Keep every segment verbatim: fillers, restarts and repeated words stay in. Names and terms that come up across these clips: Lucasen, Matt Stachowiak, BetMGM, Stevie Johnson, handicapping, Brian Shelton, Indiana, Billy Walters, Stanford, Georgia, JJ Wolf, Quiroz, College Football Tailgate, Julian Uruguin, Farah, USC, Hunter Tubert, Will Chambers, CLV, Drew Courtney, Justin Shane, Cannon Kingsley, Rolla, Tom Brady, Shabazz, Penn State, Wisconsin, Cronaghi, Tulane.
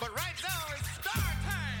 But right now it's star time.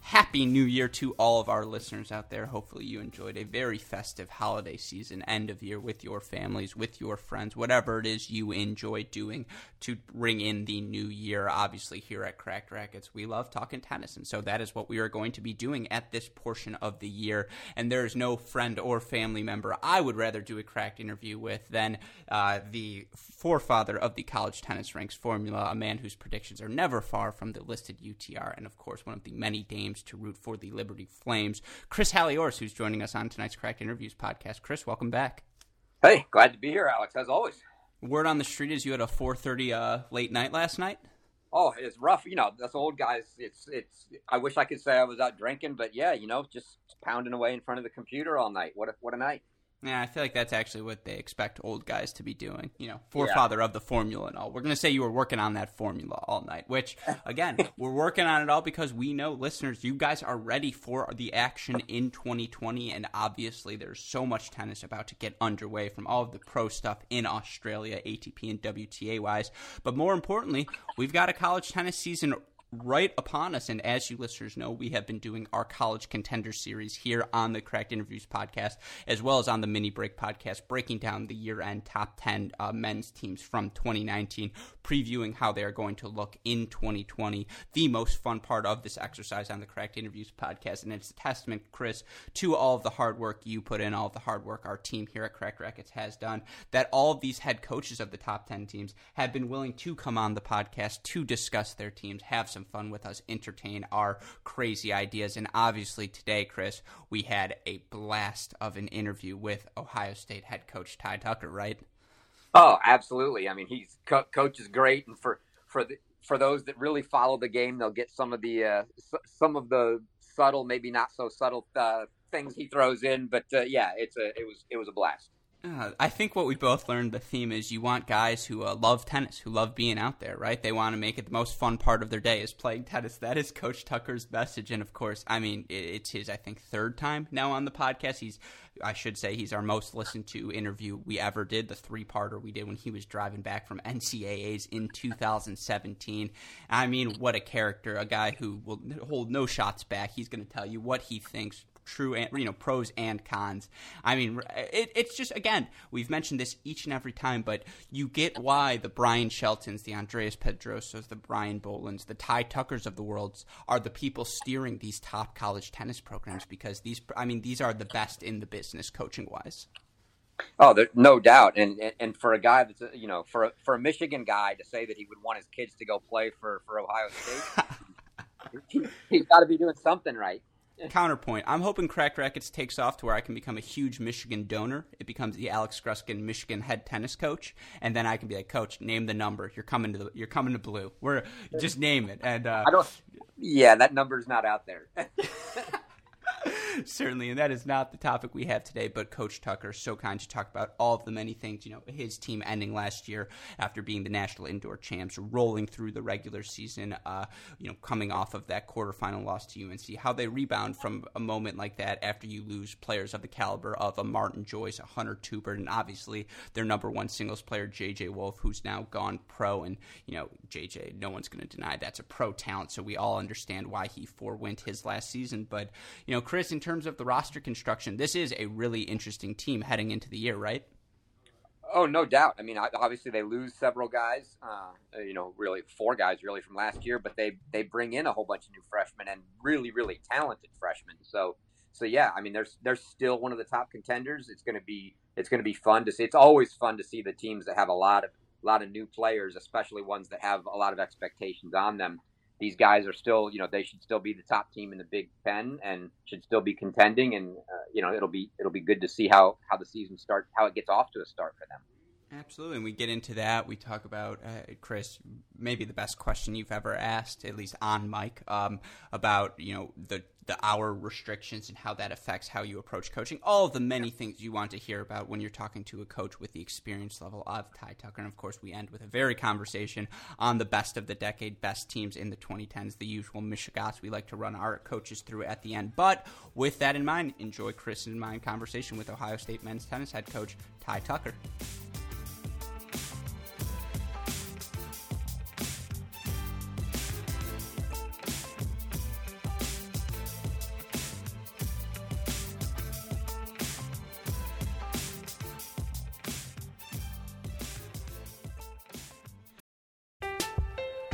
Happy New Year to all of our listeners out there. Hopefully you enjoyed a very festive holiday season, end of year, with your families, with your friends, whatever it is you enjoy doing to ring in the new year. Obviously, here at Cracked Rackets, we love talking tennis, and so that is what we are going to be doing at this portion of the year. And there is no friend or family member I would rather do a Cracked interview with than uh, the forefather of the college tennis ranks formula, a man whose predictions are never far from the listed U T R, and of course, one of the many dames to root for the Liberty Flames, Chris Halliors, who's joining us on tonight's Cracked Interviews podcast. Chris, welcome back. Hey, glad to be here, Alex, as always. Word on the street is you had a four thirty uh, late night last night? Oh, it's rough. You know, us old guys, it's, it's, I wish I could say I was out drinking, but yeah, you know, just pounding away in front of the computer all night. What a, what a night. Yeah, I feel like that's actually what they expect old guys to be doing, you know, forefather yeah. of the formula and all. We're going to say you were working on that formula all night, which, again, we're working on it all because we know, listeners, you guys are ready for the action in twenty twenty, and obviously there's so much tennis about to get underway from all of the pro stuff in Australia, A T P and W T A-wise. But more importantly, we've got a college tennis season right upon us, and as you listeners know, we have been doing our college contender series here on the Cracked Interviews podcast, as well as on the Mini Break podcast, breaking down the year-end top ten uh, men's teams from twenty nineteen, previewing how they are going to look in twenty twenty. The most fun part of this exercise on the Cracked Interviews podcast, and it's a testament, Chris, to all of the hard work you put in, all of the hard work our team here at Cracked Rackets has done, that all of these head coaches of the top ten teams have been willing to come on the podcast to discuss their teams, have some Some fun with us, entertain our crazy ideas. And obviously today, Chris, we had a blast of an interview with Ohio State head coach Ty Tucker, right? Oh, absolutely. I mean, he's co- coach is great, and for for the, for those that really follow the game, they'll get some of the uh, s- some of the subtle, maybe not so subtle uh, things he throws in. But uh, yeah, it's a it was it was a blast. Uh, I think what we both learned, the theme is you want guys who uh, love tennis, who love being out there, right? They want to make it the most fun part of their day is playing tennis. That is Coach Tucker's message. And, of course, I mean, it's his, I think, third time now on the podcast. He's, I should say, he's our most listened to interview we ever did, the three-parter we did when he was driving back from N C double A's in two thousand seventeen. I mean, what a character, a guy who will hold no shots back. He's going to tell you what he thinks. True, and you know, pros and cons. I mean, it, it's just, again, we've mentioned this each and every time, but you get why the Brian Sheltons, the Andreas Pedrosos, the Brian Bolins, the Ty Tuckers of the world are the people steering these top college tennis programs, because these, I mean, these are the best in the business coaching wise. Oh, there, no doubt, and, and and for a guy that's a, you know, for a, for a Michigan guy to say that he would want his kids to go play for for Ohio State, he, he's got to be doing something right. Counterpoint. I'm hoping Cracked Rackets takes off to where I can become a huge Michigan donor. It becomes the Alex Gruskin Michigan head tennis coach, and then I can be like, Coach, name the number. You're coming to the, you're coming to blue. We're just name it. And uh, I don't. Yeah, that number's not out there. Certainly, and that is not the topic we have today, but Coach Tucker, so kind to talk about all of the many things, you know, his team ending last year after being the national indoor champs, rolling through the regular season, uh, you know, coming off of that quarterfinal loss to U N C, how they rebound from a moment like that after you lose players of the caliber of a Martin Joyce, a Hunter Tubert, and obviously their number one singles player, J J Wolf, who's now gone pro, and, you know, J J, no one's going to deny that's a pro talent, so we all understand why he forewent his last season, but, you know, Chris, in terms of the roster construction, this is a really interesting team heading into the year, right? Oh, no doubt. I mean, obviously they lose several guys, uh, you know, really four guys really from last year, but they, they bring in a whole bunch of new freshmen and really, really talented freshmen. So, so yeah, I mean, they're, they're still one of the top contenders. It's going to be, it's going to be fun to see. It's always fun to see the teams that have a lot of, a lot of new players, especially ones that have a lot of expectations on them. these guys are still, you know, they should still be the top team in the Big Ten and should still be contending. And, uh, you know, it'll be it'll be good to see how, how the season starts, how it gets off to a start for them. Absolutely. And we get into that. We talk about, uh, Chris, maybe the best question you've ever asked, at least on mic, um, about, you know, the the hour restrictions and how that affects how you approach coaching. All the many things you want to hear about when you're talking to a coach with the experience level of Ty Tucker. And, of course, we end with a very conversation on the best of the decade, best teams in the twenty tens, the usual mishigas we like to run our coaches through at the end. But with that in mind, enjoy Chris and my conversation with Ohio State men's tennis head coach Ty Tucker.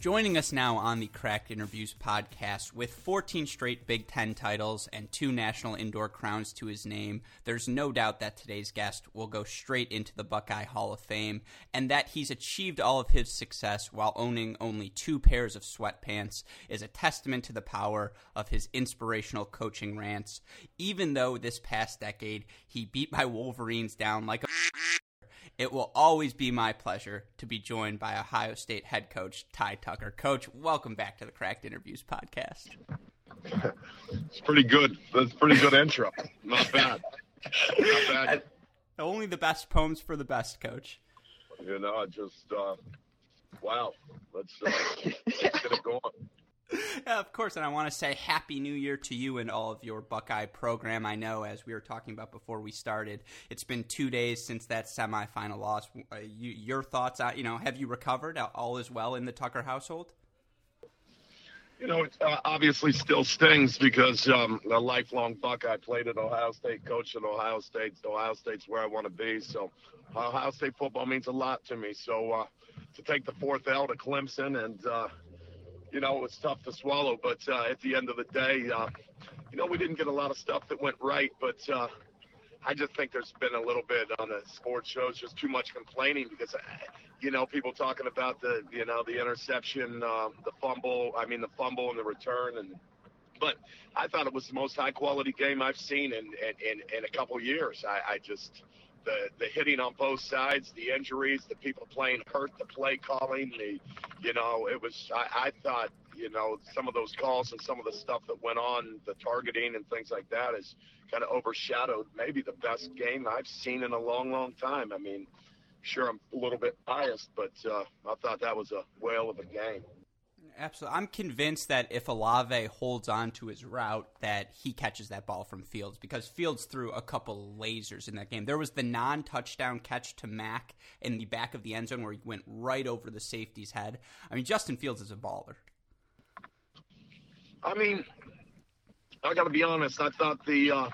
Joining us now on the Cracked Interviews podcast with fourteen straight Big Ten titles and two national indoor crowns to his name, there's no doubt that today's guest will go straight into the Buckeye Hall of Fame and that he's achieved all of his success while owning only two pairs of sweatpants is a testament to the power of his inspirational coaching rants. Even though this past decade he beat my Wolverines down like a... It will always be my pleasure to be joined by Ohio State head coach Ty Tucker. Coach, welcome back to the Cracked Interviews podcast. It's pretty good. That's a pretty good intro. Not bad. Not bad. I, only the best poems for the best, Coach. You know, just, uh, wow. Let's, uh, let's get it going. Yeah, of course, and I want to say Happy New Year to you and all of your Buckeye program. I know, as we were talking about before we started, it's been two days since that semifinal loss. Uh, you, your thoughts, you know, have you recovered? All is well in the Tucker household? You know, it uh, obviously still stings because um, a lifelong Buckeye. I played at Ohio State, coached at Ohio State. Ohio State's where I want to be, so Ohio State football means a lot to me. So uh, to take the fourth L to Clemson and uh, – you know, it was tough to swallow, but uh, at the end of the day, uh, you know, we didn't get a lot of stuff that went right, but uh, I just think there's been a little bit on the sports shows, just too much complaining because, you know, people talking about the, you know, the interception, uh, the fumble, I mean, the fumble and the return. And But I thought it was the most high-quality game I've seen in, in, in, in a couple of years. I, I just, the, the hitting on both sides, the injuries, the people playing hurt, the play calling, the... You know, it was, I, I thought, you know, some of those calls and some of the stuff that went on, the targeting and things like that is kind of overshadowed maybe the best game I've seen in a long, long time. I mean, sure, I'm a little bit biased, but uh, I thought that was a whale of a game. Absolutely. I'm convinced that if Olave holds on to his route, that he catches that ball from Fields because Fields threw a couple lasers in that game. There was the non-touchdown catch to Mack in the back of the end zone where he went right over the safety's head. I mean, Justin Fields is a baller. I mean, I got to be honest. I thought the uh,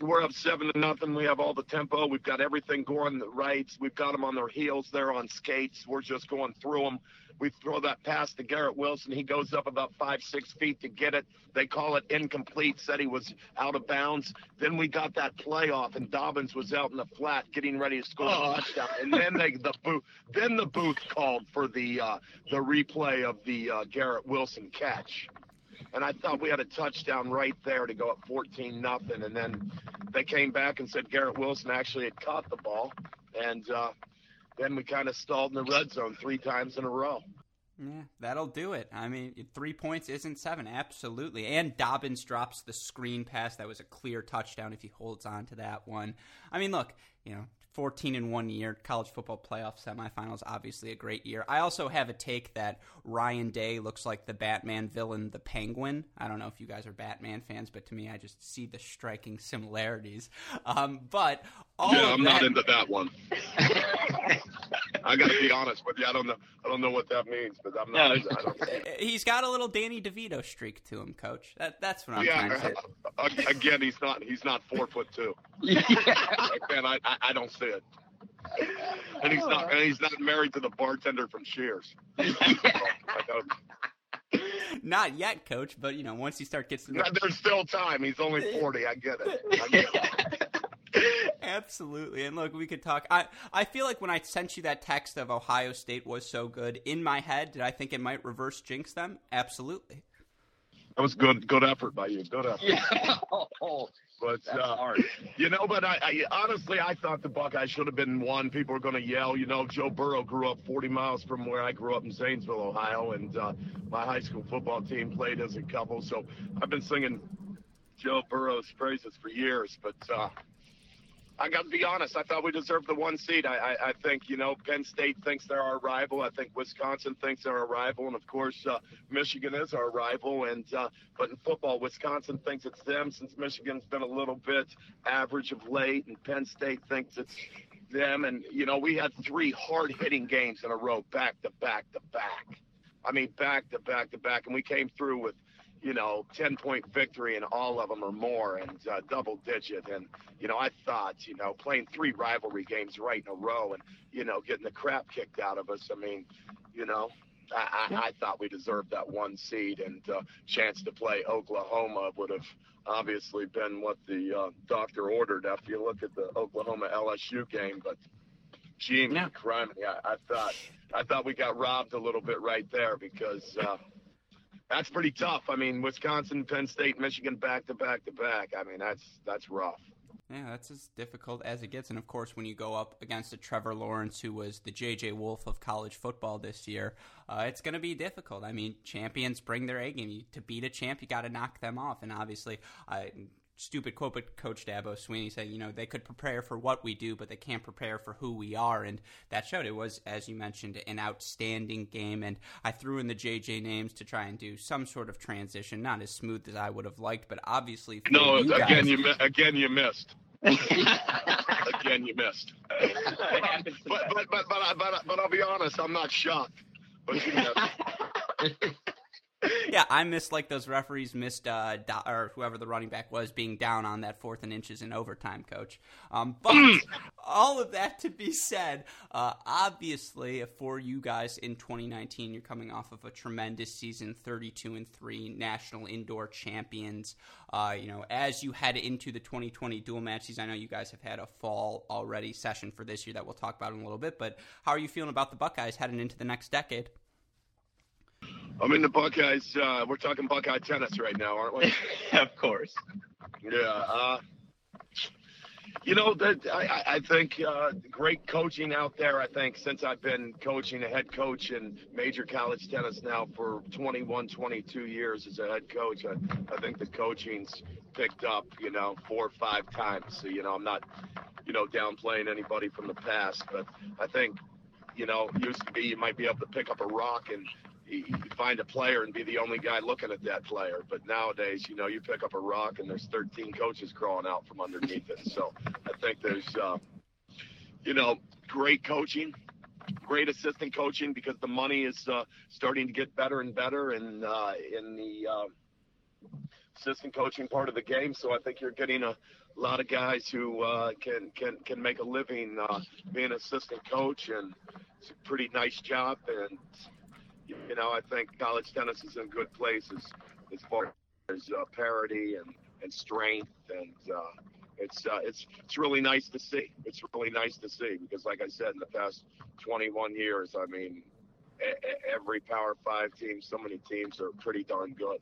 we're up seven to nothing. We have all the tempo. We've got everything going right. We've got them on their heels. They're on skates. We're just going through them. We throw that pass to Garrett Wilson. He goes up about five, six feet to get it. They call it incomplete, said he was out of bounds. Then we got that playoff, and Dobbins was out in the flat getting ready to score oh. a touchdown. And then they, the booth, then the booth called for the uh, the replay of the uh, Garrett Wilson catch. And I thought we had a touchdown right there to go up fourteen nothing. And then they came back and said Garrett Wilson actually had caught the ball. And uh, then we kind of stalled in the red zone three times in a row. Yeah, that'll do it. I mean, three points isn't seven, absolutely. And Dobbins drops the screen pass. That was a clear touchdown if he holds on to that one. I mean, look, you know, fourteen in one year, college football playoff semifinals, obviously a great year. I also have a take that Ryan Day looks like the Batman villain, the Penguin. I don't know if you guys are Batman fans, but to me, I just see the striking similarities. Um, but all yeah, I'm that... not into that one. I got to be honest with you. I don't know. I don't know what that means, but I'm not. No. I don't. He's got a little Danny DeVito streak to him, Coach. That, that's what I'm yeah, trying to say. Again, he's not. He's not four foot two. Yeah. And I, I, I don't see it. And he's not. And he's not married to the bartender from Cheers. Not yet, Coach. But you know, once he starts gets to the- there's still time. He's only forty. I get it. I get it. Absolutely. And look, we could talk. I, I feel like when I sent you that text of Ohio State was so good, in my head, did I think it might reverse jinx them? Absolutely. That was good. Good effort by you. Good effort. Yeah. Oh, but, that's uh, hard. You know, but I, I honestly, I thought the Buckeyes should have been one. People are going to yell, you know, Joe Burrow grew up forty miles from where I grew up in Zanesville, Ohio. And uh, my high school football team played as a couple. So I've been singing Joe Burrow's praises for years, but uh, I got to be honest. I thought we deserved the one seed. I, I, I think, you know, Penn State thinks they're our rival. I think Wisconsin thinks they're our rival. And, of course, uh, Michigan is our rival. And uh, but in football, Wisconsin thinks it's them since Michigan's been a little bit average of late. And Penn State thinks it's them. And, you know, we had three hard-hitting games in a row, back to back to back. I mean, back to back to back. And we came through with, you know, ten-point victory in all of them or more and uh, double-digit. And, you know, I thought, you know, playing three rivalry games right in a row and, you know, getting the crap kicked out of us. I mean, you know, I, I, I thought we deserved that one seed. And uh, chance to play Oklahoma would have obviously been what the uh, doctor ordered after you look at the Oklahoma L S U game. But, gee, yeah. crime, I, I, thought, I thought we got robbed a little bit right there because uh, – that's pretty tough. I mean, Wisconsin, Penn State, Michigan, back to back to back. I mean, that's that's rough. Yeah, that's as difficult as it gets. And, of course, when you go up against a Trevor Lawrence, who was the J J Wolf of college football this year, uh, it's going to be difficult. I mean, champions bring their A game. You, to beat a champ, you got to knock them off. And, obviously, I uh, – stupid quote, but Coach Dabo Sweeney said, you know, they could prepare for what we do, but they can't prepare for who we are. And that showed. It was, as you mentioned, an outstanding game. And I threw in the J J names to try and do some sort of transition, not as smooth as I would have liked, but obviously. No, you again, guys, you, again, you missed. Again, you missed. but, but, but, but, but, but I'll be honest, I'm not shocked. But you missed. Yeah, I missed like those referees missed, uh, do- or whoever the running back was, being down on that fourth and inches in overtime, Coach. Um, but all of that to be said, uh, obviously for you guys in twenty nineteen, you're coming off of a tremendous season, thirty-two and three, national indoor champions. Uh, you know, as you head into the twenty twenty dual match season, I know you guys have had a fall already session for this year that we'll talk about in a little bit. But how are you feeling about the Buckeyes heading into the next decade? I mean, the Buckeyes, uh, we're talking Buckeye tennis right now, aren't we? Of course. Yeah. Uh, you know, the, I, I think uh, great coaching out there. I think since I've been coaching, a head coach in major college tennis now for twenty-one, twenty-two years as a head coach, I, I think the coaching's picked up, you know, four or five times. So, you know, I'm not, you know, downplaying anybody from the past. But I think, you know, used to be you might be able to pick up a rock and you find a player and be the only guy looking at that player. But nowadays, you know, you pick up a rock and there's thirteen coaches crawling out from underneath it. So I think there's, uh, you know, great coaching, great assistant coaching because the money is uh, starting to get better and better in, uh, in the uh, assistant coaching part of the game. So I think you're getting a lot of guys who uh, can, can, can make a living uh, being an assistant coach, and it's a pretty nice job. And you know, I think college tennis is in a good place as, as far as uh, parity and, and strength, and uh, it's uh, it's it's really nice to see. It's really nice to see because, like I said, in the past twenty-one years, I mean, a- every Power Five team, so many teams are pretty darn good.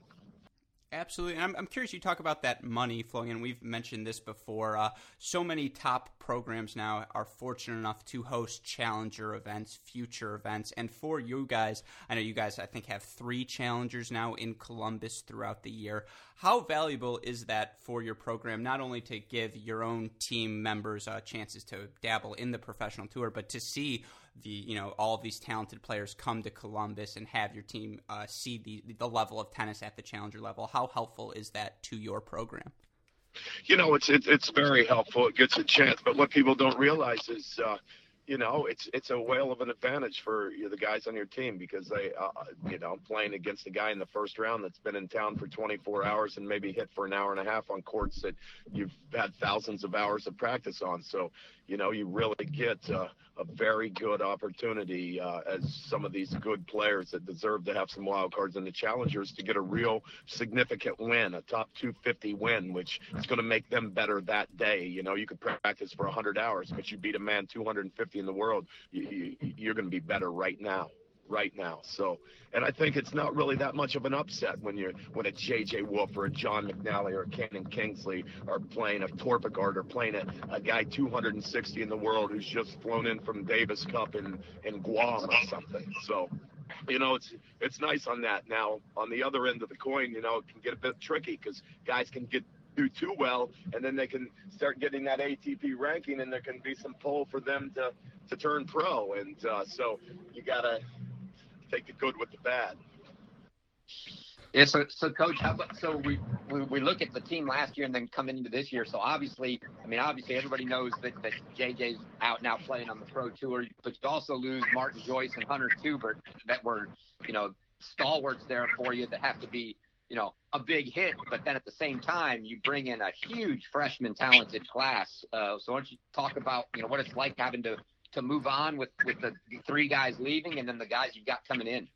Absolutely. I'm, I'm curious, you talk about that money flowing in. We've mentioned this before. Uh, so many top programs now are fortunate enough to host challenger events, future events. And for you guys, I know you guys, I think, have three challengers now in Columbus throughout the year. How valuable is that for your program, not only to give your own team members uh, chances to dabble in the professional tour, but to see the, you know, all of these talented players come to Columbus and have your team uh, see the, the level of tennis at the challenger level? How helpful is that to your program? You know, it's, it's, it's very helpful. It gets a chance, but what people don't realize is, uh, you know, it's, it's a whale of an advantage for you know, the guys on your team, because they, uh, you know, playing against a guy in the first round that's been in town for twenty-four hours and maybe hit for an hour and a half on courts that you've had thousands of hours of practice on. So, you know, you really get uh, a very good opportunity uh, as some of these good players that deserve to have some wild cards in the challengers to get a real significant win, a top two fifty win, which is going to make them better that day. You know, you could practice for one hundred hours, but you beat a man two hundred fifty in the world, you, you, you're going to be better right now. Right now. So, and I think it's not really that much of an upset when you're when a J J Wolf or a John McNally or a Cannon Kingsley are playing a Torpegard or playing a, a guy two hundred sixty in the world who's just flown in from Davis Cup in, in Guam or something. So, you know, it's it's nice on that. Now, on the other end of the coin, you know, it can get a bit tricky because guys can get do too well, and then they can start getting that A T P ranking, and there can be some pull for them to, to turn pro. And uh, so you got to take the good with the bad. Yeah, so, so Coach, how about, so we, we we look at the team last year and then coming into this year. So obviously, I mean, obviously everybody knows that, that J J's out now playing on the pro tour, but you also lose Martin Joyce and Hunter Tubert that were, you know, stalwarts there for you that have to be, you know, a big hit. But then at the same time, you bring in a huge freshman talented class. Uh, so why don't you talk about, you know, what it's like having to to move on with, with the three guys leaving and then the guys you've got coming in?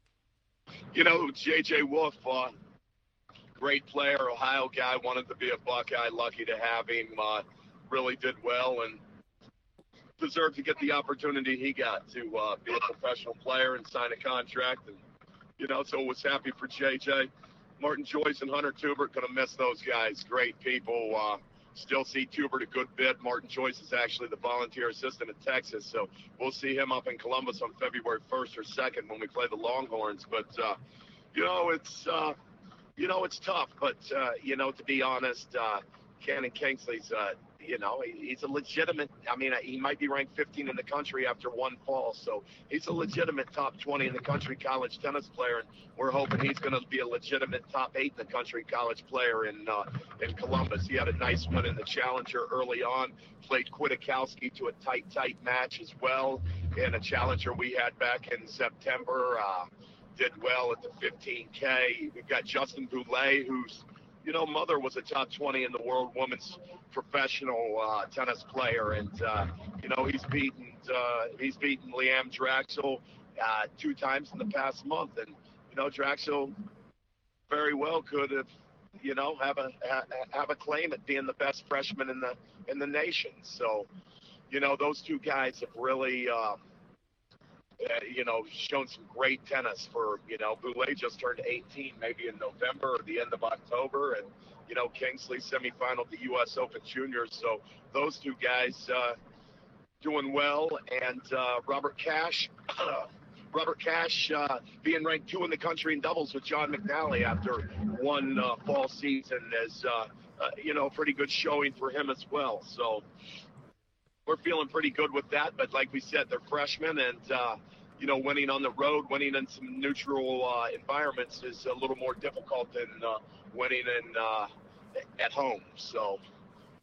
You know, J J Wolf, uh, great player, Ohio guy, wanted to be a Buckeye, lucky to have him, uh, really did well and deserved to get the opportunity he got to uh, be a professional player and sign a contract. And, you know, so was happy for J J. Martin Joyce and Hunter Tubert, going to miss those guys. Great people. Uh, Still see Tubert a good bit. Martin Joyce is actually the volunteer assistant at Texas, so we'll see him up in Columbus on February first or second when we play the Longhorns. But uh, you know, it's uh, you know it's tough. But uh, you know, to be honest, uh, Cannon Kingsley's uh, you know he, he's a legitimate. I mean, he might be ranked fifteen in the country after one fall, so he's a legitimate top twenty in the country college tennis player, and we're hoping he's going to be a legitimate top eight in the country college player in uh, in Columbus. He had a nice one in the Challenger early on, played Kwiatkowski to a tight, tight match as well. In a Challenger we had back in September, uh, did well at the fifteen K. We've got Justin Boulais, who's, you know, mother was a top twenty in the world women's professional uh, tennis player. And, uh, you know, he's beaten uh, he's beaten Liam Draxel uh, two times in the past month. And, you know, Draxel very well could have, you know, have a have a claim at being the best freshman in the in the nation. So, you know, those two guys have really, uh, you know, shown some great tennis for, you know, Boulais just turned eighteen maybe in November or the end of October. And, you know, Kingsley semifinal at the U S Open Juniors. So those two guys uh, doing well. And uh, Robert Cash. Robert Cash uh, being ranked two in the country in doubles with John McNally after one uh, fall season is, uh, uh, you know, pretty good showing for him as well. So we're feeling pretty good with that. But like we said, they're freshmen and, uh, you know, winning on the road, winning in some neutral uh, environments is a little more difficult than uh, winning in, uh, at home. So,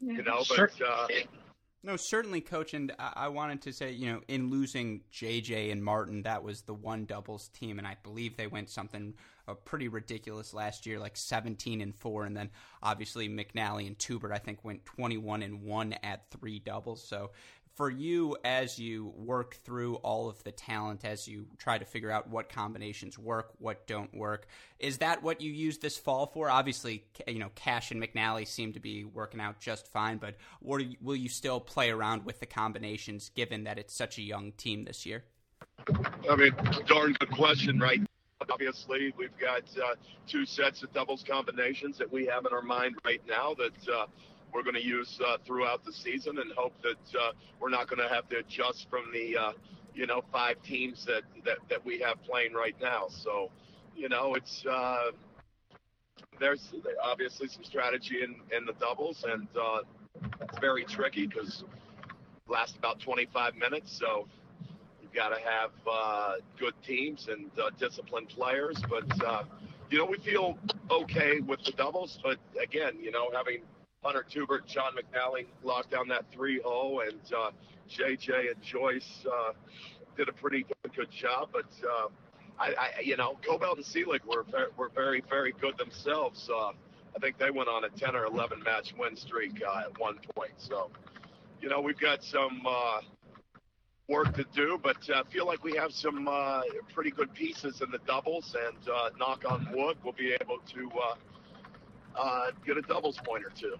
you know, but uh, – No, certainly, Coach, and I wanted to say, you know, in losing J J and Martin, that was the one doubles team, and I believe they went something uh, pretty ridiculous last year, like seventeen and four, and then obviously McNally and Tubert, I think, went twenty-one and one at three doubles. So for you, as you work through all of the talent, as you try to figure out what combinations work, what don't work, is that what you use this fall for? Obviously, you know, Cash and McNally seem to be working out just fine, but will you still play around with the combinations given that it's such a young team this year? I mean, darn good question, right? obviously, we've got uh, two sets of doubles combinations that we have in our mind right now that uh, we're going to use uh, throughout the season, and hope that uh, we're not going to have to adjust from the, uh, you know, five teams that, that, that we have playing right now. So, you know, it's uh, there's obviously some strategy in, in the doubles, and uh, it's very tricky because it lasts about twenty-five minutes. So you've got to have uh, good teams and uh, disciplined players. But, uh, you know, we feel okay with the doubles. But, again, you know, having Hunter Tubert, John McNally locked down that three oh, and uh, J J and Joyce uh, did a pretty good job. But, uh, I, I, you know, Cobalt and Seelig were, were very, very good themselves. Uh, I think they went on a ten or eleven match win streak uh, at one point. So, you know, we've got some uh, work to do, but I uh, feel like we have some uh, pretty good pieces in the doubles, and uh, knock on wood, we'll be able to uh, Uh, get a doubles point or two.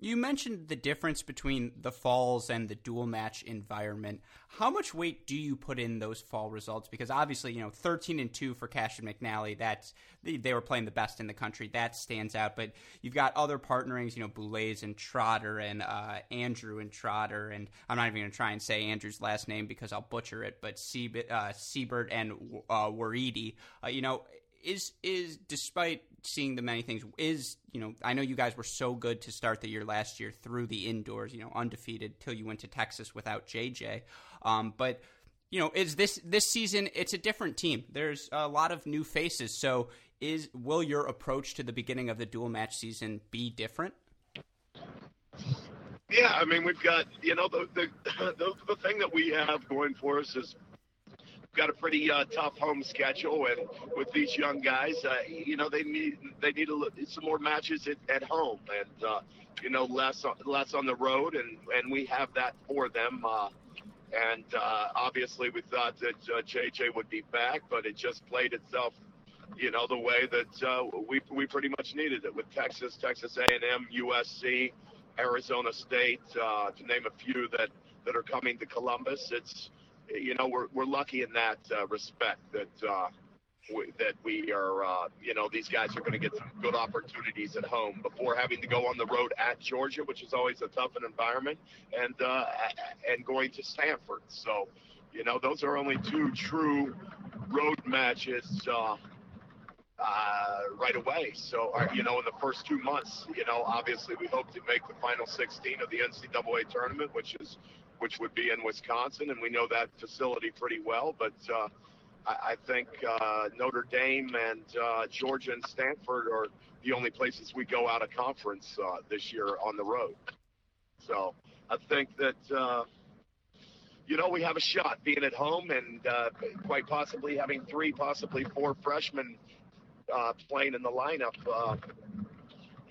You mentioned the difference between the falls and the dual match environment. How much weight do you put in those fall results? Because obviously, you know, thirteen and two for Cash and McNally, that's, they were playing the best in the country. That stands out. But you've got other partnerings, you know, Boulais and Trotter, and uh, Andrew and Trotter. And I'm not even going to try and say Andrew's last name because I'll butcher it, but Seib- uh, Seibert and uh, Waridi, uh, you know, Is is despite seeing the many things, is, you know, I know you guys were so good to start the year last year through the indoors, you know, undefeated till you went to Texas without J J. Um, but, you know, is this this season, it's a different team. There's a lot of new faces. So is will your approach to the beginning of the dual match season be different? Yeah, I mean, we've got, you know, the the, the, the thing that we have going for us is, got a pretty uh, tough home schedule, and with these young guys, uh, you know, they need they need a little, some more matches at, at home, and uh, you know, less on, less on the road, and, and we have that for them. Uh, and uh, obviously, we thought that uh, J J would be back, but it just played itself, you know, the way that uh, we we pretty much needed it, with Texas, Texas A and M, U S C, Arizona State, uh, to name a few that, that are coming to Columbus. It's You know, we're we're lucky in that uh, respect that uh, we, that we are, uh, you know, these guys are going to get some good opportunities at home before having to go on the road at Georgia, which is always a tough environment, and uh, and going to Stanford. So, you know, those are only two true road matches uh, uh, right away. So, uh, you know, in the first two months, you know, obviously we hope to make the final sixteen of the N C double A tournament, which is which would be in Wisconsin, and we know that facility pretty well. But uh, I, I think uh, Notre Dame and uh, Georgia and Stanford are the only places we go out of conference uh, this year on the road. So I think that, uh, you know, we have a shot being at home, and uh, quite possibly having three, possibly four freshmen uh, playing in the lineup. Uh,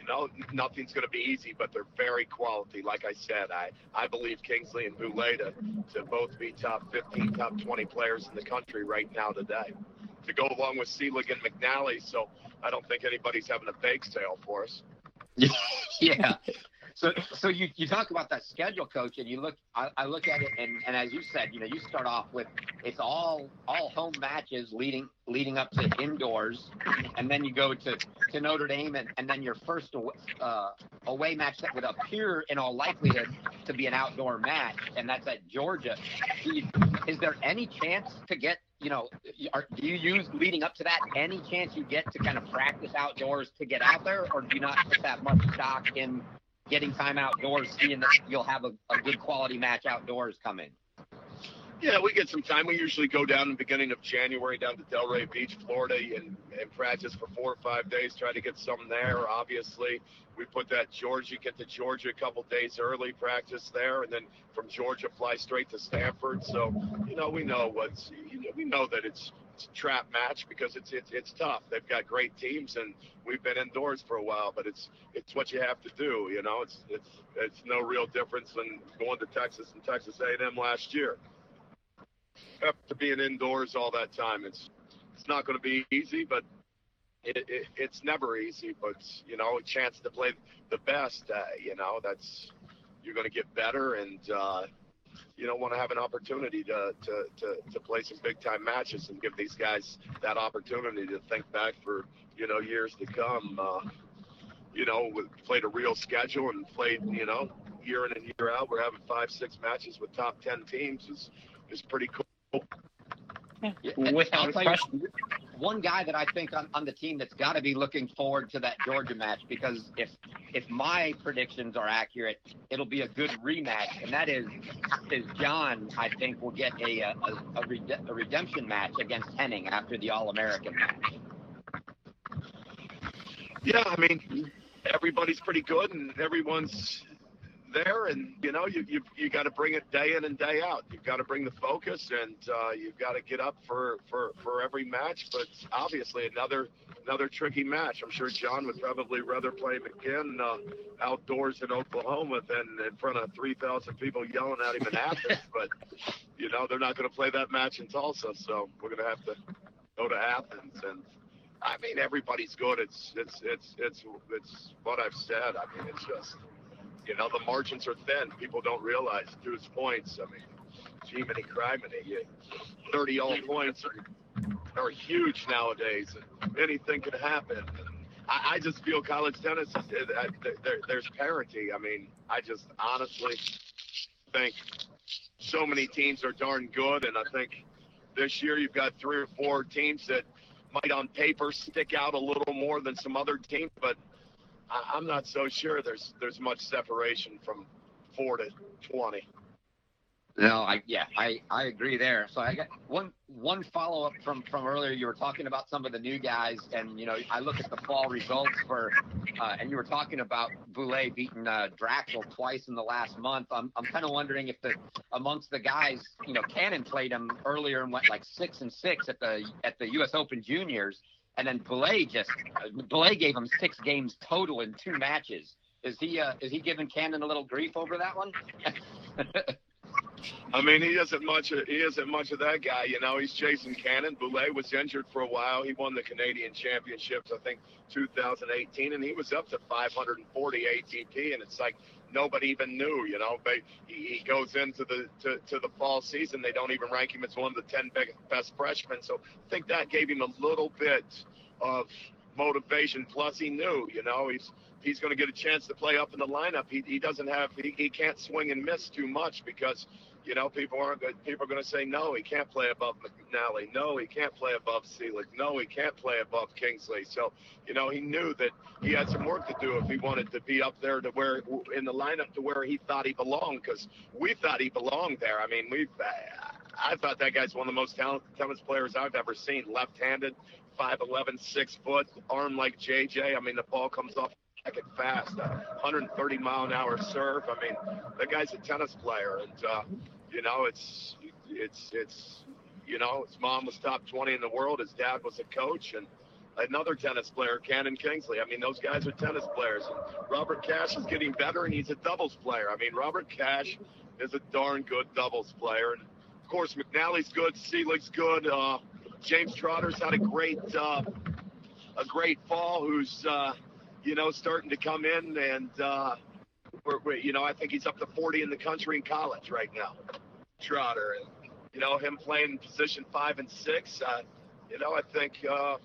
No, nothing's going to be easy, but they're very quality. Like I said, I, I believe Kingsley and Boulais to, to both be top fifteen, top twenty players in the country right now today, to go along with Seelig and McNally. So I don't think anybody's having a bake sale for us. Yeah. So so you, you talk about that schedule, Coach, and you look. I, I look at it, and, and as you said, you know, you start off with it's all all home matches leading leading up to indoors, and then you go to, to Notre Dame, and, and then your first uh, away match that would appear in all likelihood to be an outdoor match, and that's at Georgia. Is there any chance to get, you know, are, do you use leading up to that any chance you get to kind of practice outdoors to get out there, or do you not put that much stock in getting time outdoors, seeing that you'll have a, a good quality match outdoors coming? Yeah, we get some time. We usually go down in the beginning of January down to Delray Beach, Florida, and, and practice for four or five days, try to get some there. Obviously, we put that Georgia, get to Georgia a couple days early, practice there, and then from Georgia fly straight to Stanford. So, you know, we know what's, you know, we know that it's, it's a trap match because it's, it's it's tough. They've got great teams, and we've been indoors for a while, but it's it's what you have to do. You know, it's it's it's no real difference than going to Texas and Texas A and M last year. After being indoors all that time, it's it's not going to be easy, but it, it it's never easy. But you know, a chance to play the best. Uh, you know, that's you're going to get better, and uh, you know, want to have an opportunity to, to, to, to play some big time matches and give these guys that opportunity to think back for, you know, years to come. Uh, you know, we played a real schedule and played, you know, year in and year out. We're having five, six matches with top ten teams is is pretty cool. Yeah. Without question, one guy that I think on, on the team that's got to be looking forward to that Georgia match, because if if my predictions are accurate, it'll be a good rematch, and that is is John. I think will get a a, a, rede- a redemption match against Henning after the All-American match. Yeah, I mean, everybody's pretty good, and everyone's there, and you know you you, you got to bring it day in and day out. You've got to bring the focus, and uh, you've got to get up for, for, for every match. But obviously, another another tricky match. I'm sure John would probably rather play McKinn uh, outdoors in Oklahoma than in front of three thousand people yelling at him in Athens. But you know they're not going to play that match in Tulsa, so we're going to have to go to Athens. And I mean, everybody's good. It's it's it's it's it's what I've said. I mean, it's just. You know, the margins are thin. People don't realize Drew's points. I mean, gee, many criminy. thirty all points are, are huge nowadays. And anything can happen. I, I just feel college tennis, I, there, there's parity. I mean, I just honestly think so many teams are darn good. And I think this year you've got three or four teams that might on paper stick out a little more than some other teams, but I'm not so sure there's there's much separation from four to twenty. No, I yeah, I, I agree there. So I got one one follow up from, from earlier. You were talking about some of the new guys, and you know I look at the fall results for, uh, and you were talking about Boulais beating uh, Draxel twice in the last month. I'm I'm kind of wondering if the amongst the guys, you know, Cannon played him earlier and went like six and six at the at the U S Open Juniors. And then Boulais just Boulais gave him six games total in two matches. Is he uh, is he giving Cannon a little grief over that one? I mean, he isn't much. Of, he isn't much of that guy, you know. He's chasing Cannon. Boulais was injured for a while. He won the Canadian Championships, I think, two thousand eighteen, and he was up to five hundred forty A T P, and it's like nobody even knew, you know. But he, he goes into the to, to the fall season. They don't even rank him as one of the ten best freshmen. So I think that gave him a little bit of motivation. Plus, he knew, you know, he's. He's going to get a chance to play up in the lineup. He he doesn't have he, he can't swing and miss too much because you know people aren't good. People are going to say no, he can't play above McNally. No, he can't play above Seelig. No, he can't play above Kingsley. So you know he knew that he had some work to do if he wanted to be up there to where in the lineup to where he thought he belonged, because we thought he belonged there. I mean we I thought that guy's one of the most talented tennis players I've ever seen. Left-handed, five eleven, six foot, arm like J J. I mean the ball comes off. It fast, uh, one hundred thirty mile an hour serve. I mean, that guy's a tennis player, and uh, you know, it's it's it's you know, his mom was top twenty in the world. His dad was a coach, and another tennis player, Cannon Kingsley. I mean, those guys are tennis players. And Robert Cash is getting better, and he's a doubles player. I mean, Robert Cash is a darn good doubles player, and of course, McNally's good, Seelig's good. Uh, James Trotter's had a great uh, a great fall. Who's uh, you know, starting to come in, and, uh, we're, we're, you know, I think he's up to forty in the country in college right now, Trotter. And, you know, him playing position five and six, uh, you know, I think uh,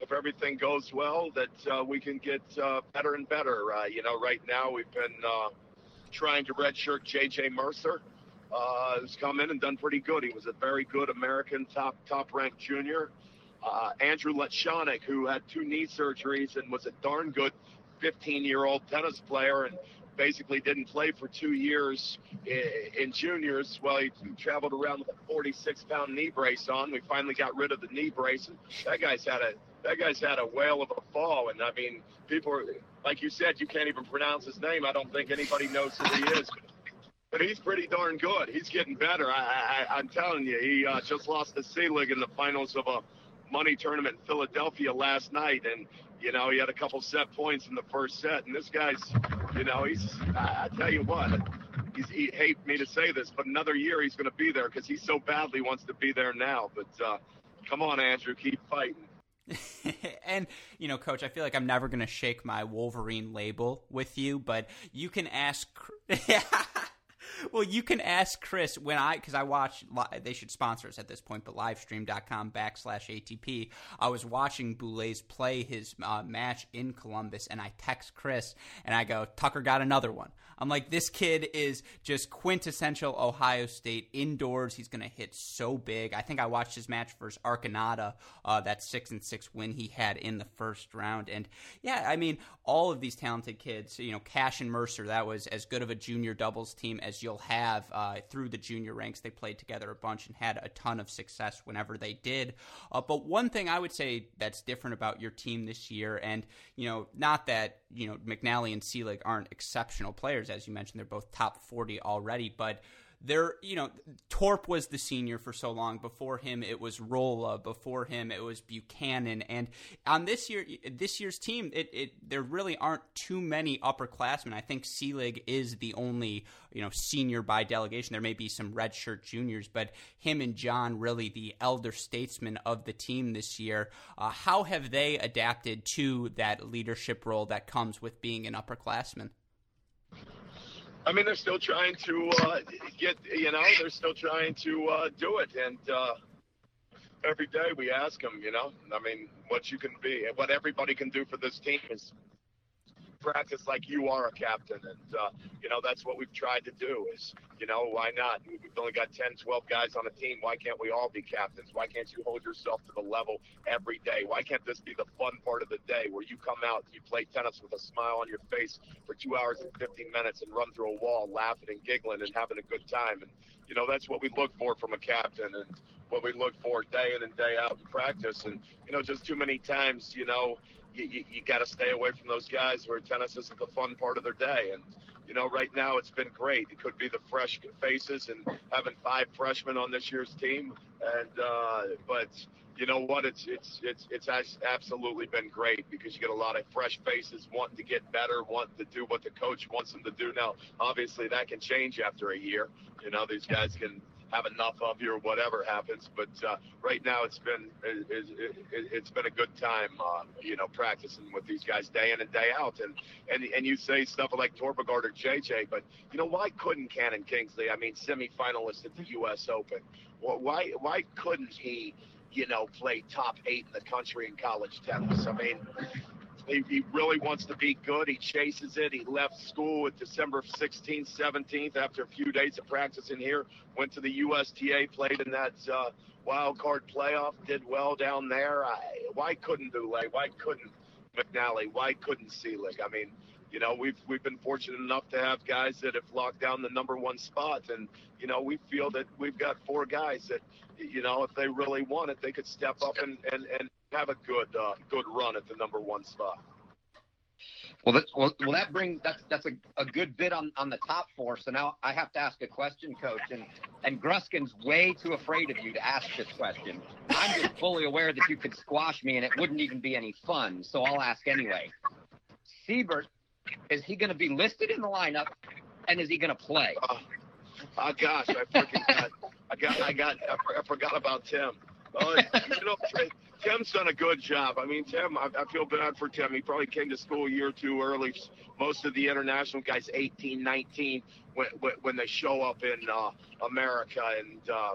if everything goes well that uh, we can get uh, better and better. Uh, you know, right now we've been uh, trying to redshirt J J Mercer, uh, who's come in and done pretty good. He was a very good American top top-ranked junior. Uh, Andrew Letshonik, who had two knee surgeries and was a darn good fifteen-year-old tennis player and basically didn't play for two years in, in juniors. Well, he traveled around with a forty-six pound knee brace on. We finally got rid of the knee brace. And that guy's had a that guy's had a whale of a fall. And, I mean, people are, like you said, you can't even pronounce his name. I don't think anybody knows who he is. But he's pretty darn good. He's getting better. I, I, I'm telling you, he uh, just lost to Seelig in the finals of a money tournament in Philadelphia last night, and you know he had a couple set points in the first set, and this guy's you know he's I tell you what he's, he hate me to say this, but another year he's going to be there because he so badly wants to be there now. But uh come on, Andrew, keep fighting. And, you know, Coach, I feel like I'm never going to shake my Wolverine label with you, but you can ask Well, you can ask Chris when I, because I watch, they should sponsor us at this point, but livestream.com backslash ATP. I was watching Boulais play his uh, match in Columbus, and I text Chris, and I go, Tucker got another one. I'm like, this kid is just quintessential Ohio State indoors. He's going to hit so big. I think I watched his match versus Arconada, uh, that six and six win he had in the first round. And yeah, I mean, all of these talented kids, you know, Cash and Mercer, that was as good of a junior doubles team as you'll have uh, through the junior ranks. They played together a bunch and had a ton of success whenever they did. Uh, but one thing I would say that's different about your team this year, and, you know, not that, you know, McNally and Seelig aren't exceptional players. As you mentioned, they're both top forty already, but there, you know, Torp was the senior for so long. Before him, it was Rolla. Before him, it was Buchanan. And on this year, this year's team, it, it there really aren't too many upperclassmen. I think Seelig is the only, you know, senior by delegation. There may be some redshirt juniors, but him and John really the elder statesmen of the team this year. Uh, how have they adapted to that leadership role that comes with being an upperclassman? I mean, they're still trying to uh, get, you know, they're still trying to uh, do it. And uh, every day we ask them, you know, I mean, what you can be, what everybody can do for this team is practice like you are a captain. And, uh, you know, that's what we've tried to do is, you know, why not? We've only got ten, twelve guys on a team. Why can't we all be captains? Why can't you hold yourself to the level every day? Why can't this be the fun part of the day where you come out, you play tennis with a smile on your face for two hours and fifteen minutes and run through a wall laughing and giggling and having a good time? And, you know, that's what we look for from a captain and what we look for day in and day out in practice. And, you know, just too many times, you know, You, you, you got to stay away from those guys where tennis isn't the fun part of their day. And, you know, right now it's been great. It could be the fresh faces and having five freshmen on this year's team. And uh, but you know what? It's it's it's it's absolutely been great because you get a lot of fresh faces wanting to get better, wanting to do what the coach wants them to do. Now, obviously, that can change after a year. You know, these guys can have enough of you or whatever happens. But uh, right now it's been, it, it, it, it's been a good time, uh, you know, practicing with these guys day in and day out. And, and, and you say stuff like Torpegard or J J, but you know, why couldn't Cannon Kingsley, I mean, semifinalist at the U S Open. Well, why, why couldn't he, you know, play top eight in the country in college tennis? I mean, He, he really wants to be good. He chases it. He left school at December sixteenth, seventeenth after a few days of practicing here. Went to the U S T A, played in that uh, wild card playoff, did well down there. I, why couldn't Boulais? Why couldn't McNally? Why couldn't Seelig? I mean, you know, we've we've been fortunate enough to have guys that have locked down the number one spot. And, you know, we feel that we've got four guys that, you know, if they really want it, they could step up and, and, and have a good uh, good run at the number one spot. Well, that, well, well, that brings that's that's a, a good bit on, on the top four. So now I have to ask a question, Coach, and, and Gruskin's way too afraid of you to ask this question. I'm just fully aware that you could squash me and it wouldn't even be any fun, so I'll ask anyway. Siebert, is he going to be listed in the lineup, and is he going to play? Oh, oh gosh, I freaking got, I got, I got, I forgot about Tim. Uh, you know, Tim's done a good job. I mean, Tim, I, I feel bad for Tim. He probably came to school a year or two early. Most of the international guys, eighteen, nineteen, when, when they show up in uh, America and uh,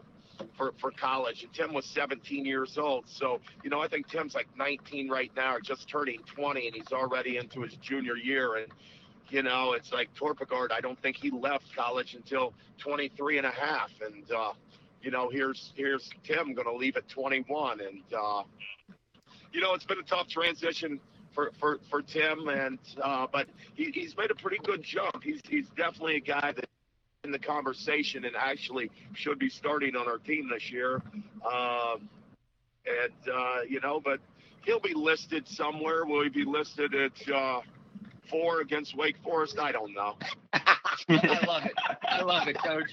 for, for college. And Tim was seventeen years old. So, you know, I think Tim's like nineteen right now, or just turning twenty, and he's already into his junior year. And, you know, it's like Torpegard. I don't think he left college until twenty-three and a half. And, uh, you know, here's here's Tim going to leave at twenty-one. And, uh, you know, it's been a tough transition for, for, for Tim, and uh, but he, he's made a pretty good jump. He's, he's definitely a guy that's in the conversation and actually should be starting on our team this year. Um, and, uh, you know, but he'll be listed somewhere. Will he be listed at uh, four against Wake Forest? I don't know. I love it. I love it, Coach.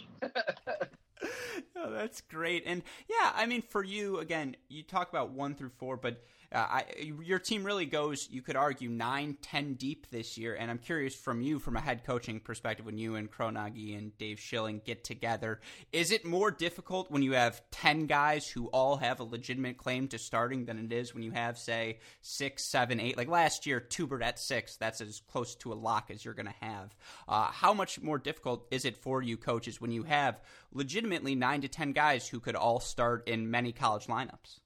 Oh, that's great. And yeah, I mean, for you, again, you talk about one through four, but Uh, I, your team really goes, you could argue, nine, ten deep this year, and I'm curious from you, from a head coaching perspective, when you and Cronaghi and Dave Schilling get together, is it more difficult when you have ten guys who all have a legitimate claim to starting than it is when you have, say, six, seven, eight? Like last year, Tubert at six, that's as close to a lock as you're going to have. Uh, how much more difficult is it for you coaches when you have legitimately nine to ten guys who could all start in many college lineups?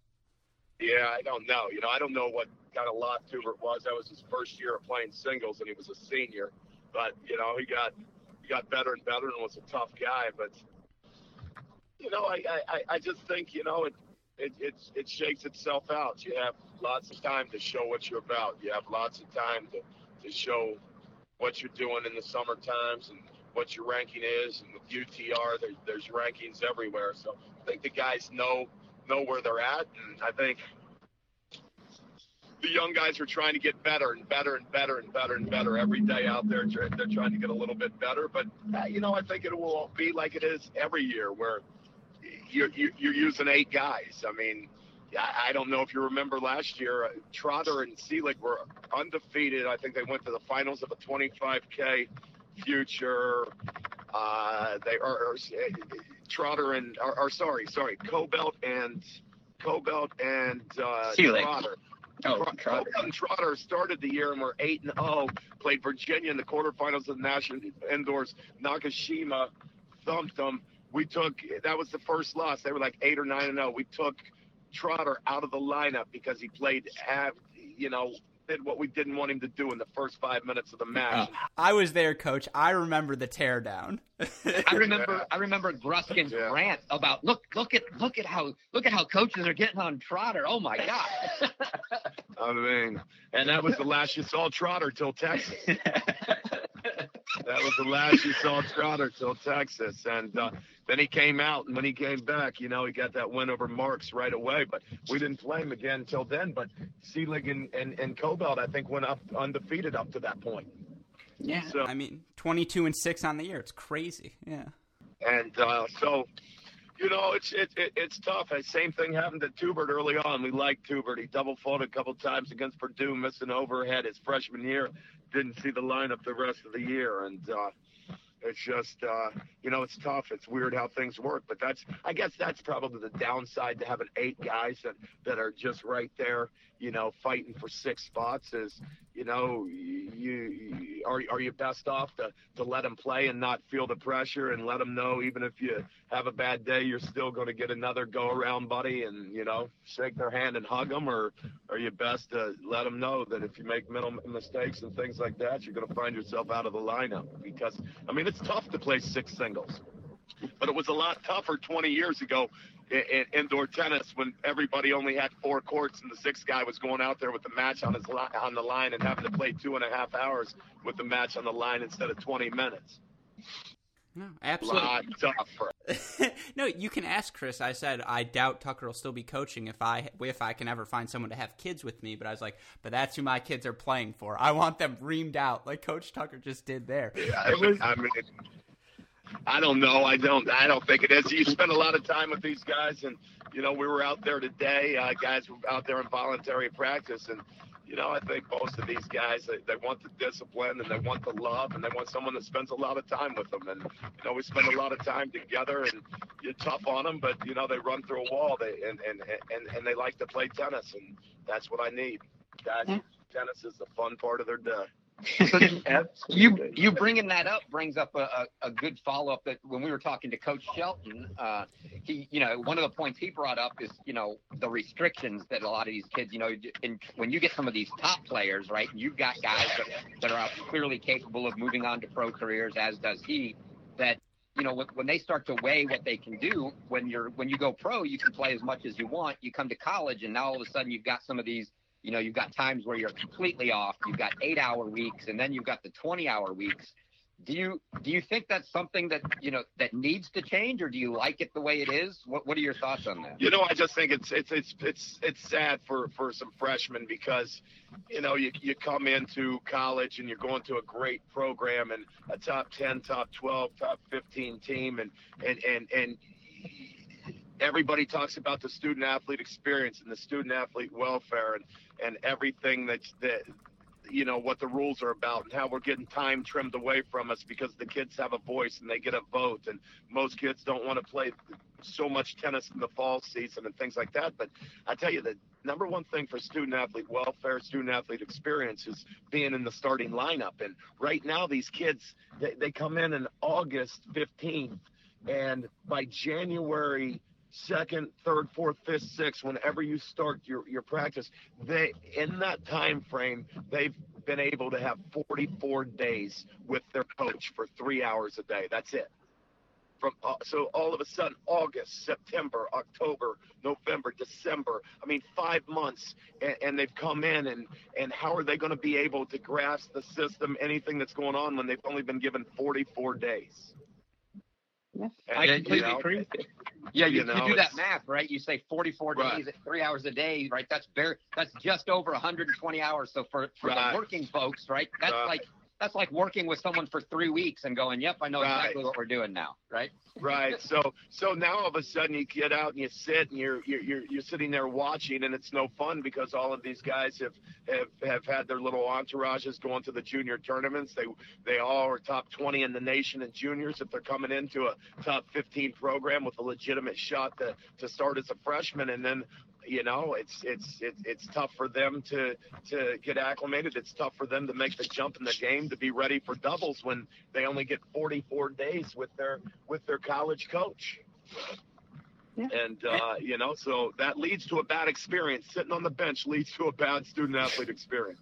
Yeah, I don't know. You know, I don't know what kind of lot Tubert was. That was his first year of playing singles, and he was a senior. But, you know, he got he got better and better and was a tough guy. But, you know, I, I, I just think, you know, it, it, it, it shakes itself out. You have lots of time to show what you're about. You have lots of time to, to show what you're doing in the summer times and what your ranking is. And with U T R, there, there's rankings everywhere. So I think the guys know know where they're at, and I think the young guys are trying to get better and better and better and better and better every day out there. They're trying to get a little bit better, but uh, you know, I think it will be like it is every year where you're, you're using eight guys. I mean, I don't know if you remember last year, Trotter and Seelig were undefeated. I think they went to the finals of a twenty-five K future. Uh, they are, are Trotter and are, are sorry, sorry, Cobalt and Cobalt and uh, Trotter. Oh, Tr- Trotter. Cobalt and Trotter started the year and were eight and zero. Played Virginia in the quarterfinals of the national indoors. Nakashima thumped them. We took that was the first loss. They were like eight or nine and zero. We took Trotter out of the lineup because he played, you know, did what we didn't want him to do in the first five minutes of the match. Oh, I was there, Coach. I remember the teardown. I remember. Yeah. I remember Gruskin's yeah. rant about look, look at, look at how, look at how coaches are getting on Trotter. Oh my God! I mean, and that was the last you saw Trotter till Texas. That was the last you saw Trotter till Texas, and uh, then he came out, and when he came back, you know, he got that win over Marks right away, but we didn't play him again until then, but Seelig and, and, and Cobalt, I think, went up undefeated up to that point. Yeah, so, I mean, twenty-two and six on the year. It's crazy, yeah. And uh, so, you know, it's it, it, it's tough. The same thing happened to Tubert early on. We liked Tubert. He double-faulted a couple times against Purdue, missing overhead his freshman year. Didn't see the lineup the rest of the year, and uh, it's just, uh, you know, it's tough. It's weird how things work, but that's, I guess that's probably the downside to having eight guys that, that are just right there, you know, fighting for six spots is, you know, you are are you best off to, to let them play and not feel the pressure and let them know even if you have a bad day, you're still going to get another go-around, buddy, and, you know, shake their hand and hug them, or are you best to let them know that if you make mental mistakes and things like that, you're going to find yourself out of the lineup? Because, I mean, it's tough to play six singles, but it was a lot tougher twenty years ago in indoor tennis when everybody only had four courts and the sixth guy was going out there with the match on his li- on the line and having to play two and a half hours with the match on the line instead of twenty minutes. No, absolutely. A lot tougher. No, you can ask Chris. I said I doubt Tucker will still be coaching if I if I can ever find someone to have kids with me. But I was like, but that's who my kids are playing for. I want them reamed out like Coach Tucker just did there. Yeah, it was. I mean. It, I don't know. I don't. I don't think it is. You spend a lot of time with these guys, and you know we were out there today. Uh, guys were out there in voluntary practice, and you know I think most of these guys they, they want the discipline and they want the love and they want someone that spends a lot of time with them. And you know we spend a lot of time together, and you're tough on them, but you know they run through a wall. They and and and, and they like to play tennis, and that's what I need. Guys, yeah. Tennis is the fun part of their day. So you you bringing that up brings up a, a, a good follow up that when we were talking to Coach Shelton, uh, he you know one of the points he brought up is you know the restrictions that a lot of these kids you know in, when you get some of these top players right you've got guys that, that are clearly capable of moving on to pro careers as does he that you know when, when they start to weigh what they can do when you're when you go pro you can play as much as you want you come to college and now all of a sudden you've got some of these. You know, you've got times where you're completely off. You've got eight-hour weeks, and then you've got the twenty-hour weeks. Do you do you think that's something that you know that needs to change, or do you like it the way it is? What What are your thoughts on that? You know, I just think it's it's it's it's it's sad for, for some freshmen because, you know, you you come into college and you're going to a great program and a top ten, top twelve, top fifteen team, and and and and. everybody talks about the student athlete experience and the student athlete welfare and, and everything that's that, you know, what the rules are about and how we're getting time trimmed away from us because the kids have a voice and they get a vote. And most kids don't want to play so much tennis in the fall season and things like that. But I tell you, the number one thing for student athlete welfare, student athlete experience is being in the starting lineup. And right now, these kids, they, they come in on August fifteenth, and by January second, third, fourth, fifth, sixth, whenever you start your, your practice, they in that time frame, they've been able to have forty-four days with their coach for three hours a day. That's it. From uh, so all of a sudden, August, September, October, November, December, I mean, five months, and, and they've come in, and, and how are they going to be able to grasp the system, anything that's going on when they've only been given forty-four days? Yes. And, I completely you know, agree with it. Yeah, you, you, know, you do that math, right? You say forty-four right. days at three hours a day, right? That's very, that's just over one hundred twenty hours. So for, for right. the working folks, right? That's right. like that's like working with someone for three weeks and going, yep, I know right. exactly what we're doing now, right? Right. So so now all of a sudden you get out and you sit and you're you're you're, you're sitting there watching, and it's no fun because all of these guys have, have, have had their little entourages going to the junior tournaments. They they all are top twenty in the nation in juniors if they're coming into a top fifteen program with a legitimate shot to, to start as a freshman, and then you know, it's it's it's it's tough for them to to get acclimated. It's tough for them to make the jump in the game to be ready for doubles when they only get forty-four days with their with their college coach. Yeah. And uh, you know, so that leads to a bad experience. Sitting on the bench leads to a bad student athlete experience.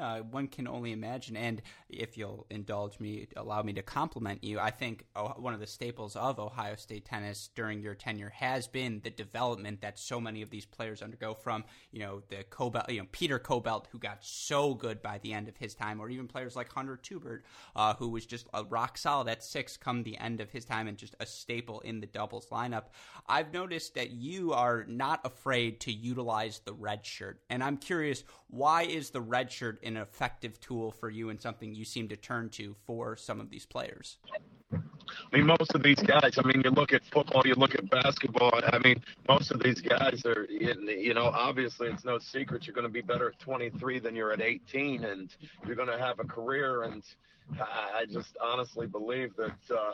Uh, one can only imagine. And if you'll indulge me, allow me to compliment you. I think one of the staples of Ohio State tennis during your tenure has been the development that so many of these players undergo. From you know the Cobalt, you know Peter Cobalt, who got so good by the end of his time, or even players like Hunter Tubert, uh, who was just a rock solid at six come the end of his time and just a staple in the doubles lineup. I've noticed that you are not afraid to utilize the red shirt, and I'm curious, why is the red shirt an effective tool for you and something you seem to turn to for some of these players? I mean, most of these guys, I mean, you look at football, you look at basketball, I mean, most of these guys are, you know, obviously it's no secret you're going to be better at twenty-three than you're at eighteen, and you're going to have a career, and I just honestly believe that, uh,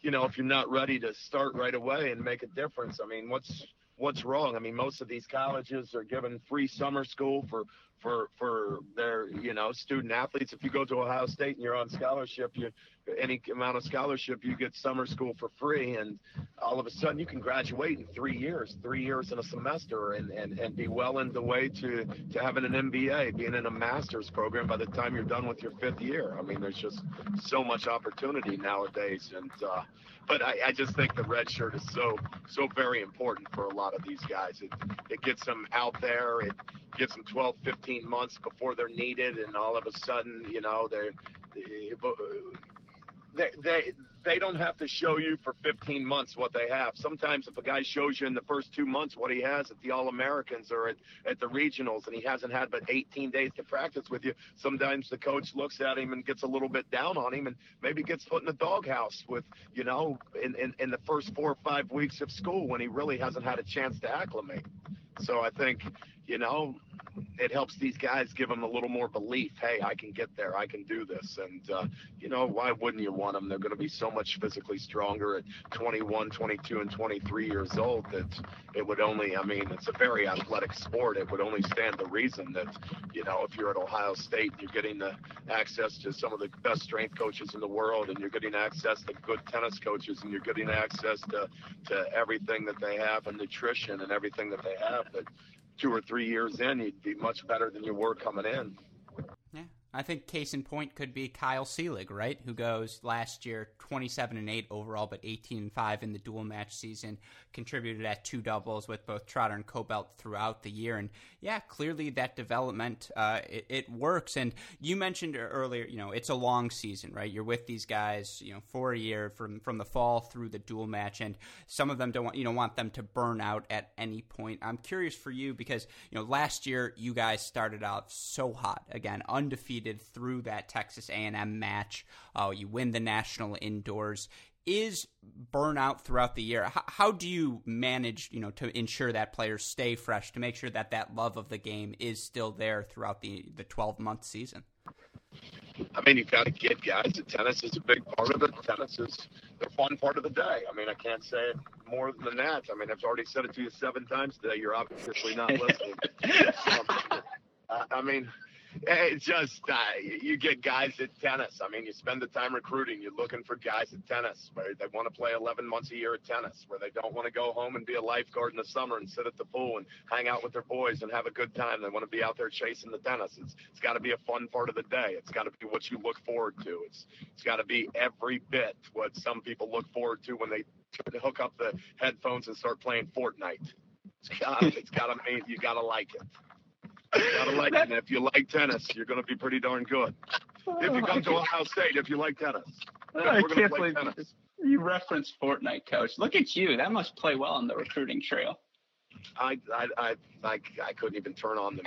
you know, if you're not ready to start right away and make a difference, I mean, what's what's wrong? I mean, most of these colleges are giving free summer school for for for their, you know, student athletes. If you go to Ohio State and you're on scholarship, you any amount of scholarship, you get summer school for free. And all of a sudden you can graduate in three years, three years in a semester and, and, and be well in the way to, to having an M B A, being in a master's program by the time you're done with your fifth year. I mean, there's just so much opportunity nowadays. And, uh, but I, I just think the red shirt is so, so very important for a lot of these guys. It, it gets them out there. It gets them twelve, fifteen months before they're needed. And all of a sudden, you know, they're, they, They, they they don't have to show you for fifteen months what they have. Sometimes if a guy shows you in the first two months what he has at the All-Americans or at, at the regionals and he hasn't had but eighteen days to practice with you, sometimes the coach looks at him and gets a little bit down on him and maybe gets put in the doghouse with, you know, in, in, in the first four or five weeks of school when he really hasn't had a chance to acclimate. So I think, you know, it helps these guys, give them a little more belief. Hey, I can get there. I can do this. And, uh, you know, why wouldn't you want them? They're going to be so much physically stronger at twenty-one, twenty-two, and twenty-three years old that it would only, I mean, it's a very athletic sport. It would only stand the reason that, you know, if you're at Ohio State, you're getting the access to some of the best strength coaches in the world, and you're getting access to good tennis coaches, and you're getting access to, to everything that they have and nutrition and everything that they have. But two or three years in, you'd be much better than you were coming in. Yeah, I think case in point could be Kyle Seelig, right, who goes last year twenty-seven and eight overall, but eighteen and five in the dual match season, contributed at two doubles with both Trotter and Cobalt throughout the year. And, yeah, clearly that development, uh, it, it works. And you mentioned earlier, you know, it's a long season, right? You're with these guys, you know, for a year from, from the fall through the dual match. And some of them don't want, you don't want them to burn out at any point. I'm curious for you because, you know, last year you guys started out so hot, again, undefeated through that Texas A and M match. Uh, you win the national indoors. is burnout throughout the year. How, how do you manage, you know, to ensure that players stay fresh, to make sure that that love of the game is still there throughout the the twelve-month season? I mean, you've got to get guys that tennis is a big part of it. Tennis is the fun part of the day. I mean, I can't say it more than that. I mean, I've already said it to you seven times today. You're obviously not listening. um, I mean, it's just uh, you get guys at tennis. I mean, you spend the time recruiting. You're looking for guys at tennis where they want to play eleven months a year at tennis, where they don't want to go home and be a lifeguard in the summer and sit at the pool and hang out with their boys and have a good time. They want to be out there chasing the tennis. It's, it's got to be a fun part of the day. It's got to be what you look forward to. It's It's got to be every bit what some people look forward to when they hook up the headphones and start playing Fortnite. It's got, it's got to mean you got to like it. You gotta like it. And if you like tennis, you're gonna be pretty darn good. Oh, if you come to Ohio State, if you like tennis, I can't believe you referenced Fortnite, Coach. Look at you. That must play well on the recruiting trail. I I I I, I couldn't even turn on them.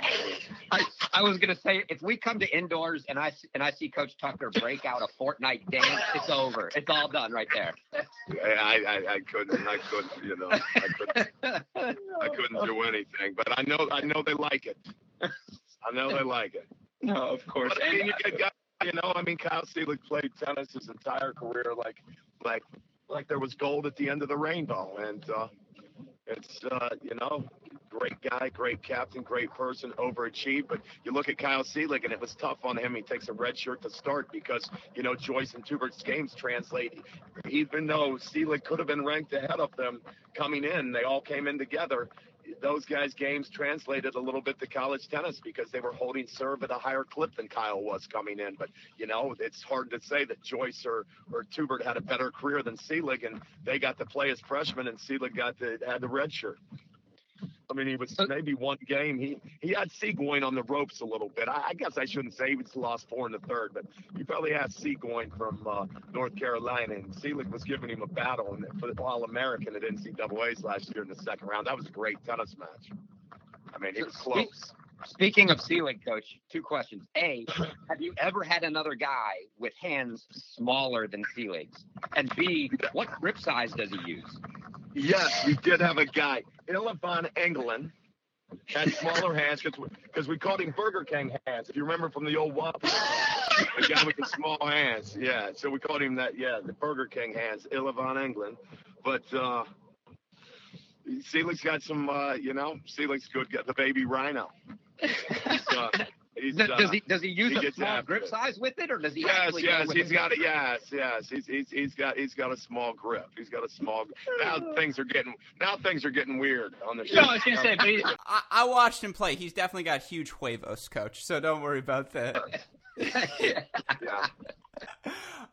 I, I was gonna say, if we come to indoors and I and I see Coach Tucker break out a Fortnite dance, it's over. It's all done right there. I I, I couldn't I couldn't you know I couldn't I couldn't do anything. But I know I know they like it. I know they like it. No, of course. But, I mean, you, get guys, you know, I mean, Kyle Seelig played tennis his entire career, like, like, like there was gold at the end of the rainbow. And uh, it's, uh, you know, great guy, great captain, great person, overachieved. But you look at Kyle Seelig, and it was tough on him. He takes a red shirt to start because, you know, Joyce and Tubert's games translate. Even though Seelig could have been ranked ahead of them coming in, they all came in together. Those guys' games translated a little bit to college tennis because they were holding serve at a higher clip than Kyle was coming in. But, you know, it's hard to say that Joyce or, or Tubert had a better career than Seelig, and they got to play as freshmen, and Seelig got to had the red shirt. I mean, he was maybe one game. He, he had Seagoyne on the ropes a little bit. I, I guess I shouldn't say he was lost four in the third, but he probably had Seagoyne from uh, North Carolina, and Seelig was giving him a battle and for the All-American at N C A As last year in the second round. That was a great tennis match. I mean, he was close. Speaking of Seelig, Coach, two questions. A, have you ever had another guy with hands smaller than Seelig's? And B, what grip size does he use? Yes, we did have a guy, Ilvan Engelin, had smaller hands because we, we called him Burger King hands. If you remember from the old Whopper, the guy with the small hands. Yeah, so we called him that. Yeah, the Burger King hands, Ilvan Engelin. But uh, Seelig's got some, uh, you know, Seelig's good. Got the baby rhino. He's, uh, he's, does, uh, does he does he use he a small grip it. size with it, or does he? Yes, yes, go he's got it. A, yes, yes, he's he's he's got he's got a small grip. He's got a small. Now things are getting now things are getting weird on the show. No, I was gonna say, but he's... I, I watched him play. He's definitely got huge huevos, Coach. So don't worry about that. yeah. yeah.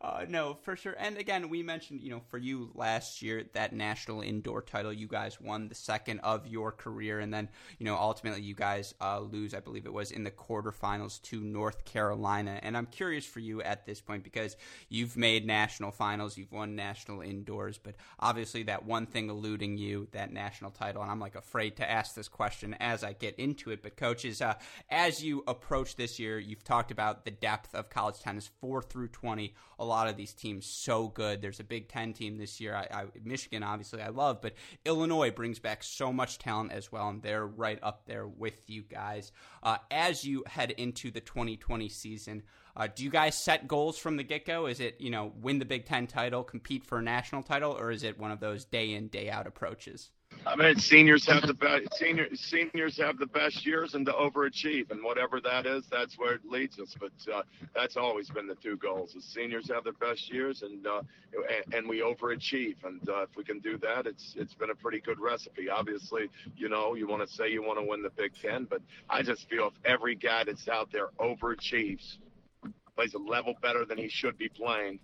Uh, no, for sure. And again, we mentioned, you know, for you last year, that national indoor title, you guys won the second of your career. And then, you know, ultimately you guys uh, lose, I believe it was in the quarterfinals to North Carolina. And I'm curious for you at this point, because you've made national finals, you've won national indoors, but obviously that one thing eluding you, that national title. And I'm like afraid to ask this question as I get into it, but coaches, uh, as you approach this year, you've talked about the depth of college tennis four through twenty. A lot of these teams so good. There's a Big Ten team this year. I, I, Michigan, obviously, I love, but Illinois brings back so much talent as well, and they're right up there with you guys. Uh, as you head into the twenty twenty season, uh, do you guys set goals from the get-go? Is it, you know, win the Big Ten title, compete for a national title, or is it one of those day-in, day-out approaches? I mean, seniors have the best. Senior, seniors have the best years, and to overachieve, and whatever that is, that's where it leads us. But uh, that's always been the two goals: the seniors have their best years, and uh, and, and we overachieve. And uh, if we can do that, it's it's been a pretty good recipe. Obviously, you know, you want to say you want to win the Big Ten, but I just feel if every guy that's out there overachieves, plays a level better than he should be playing,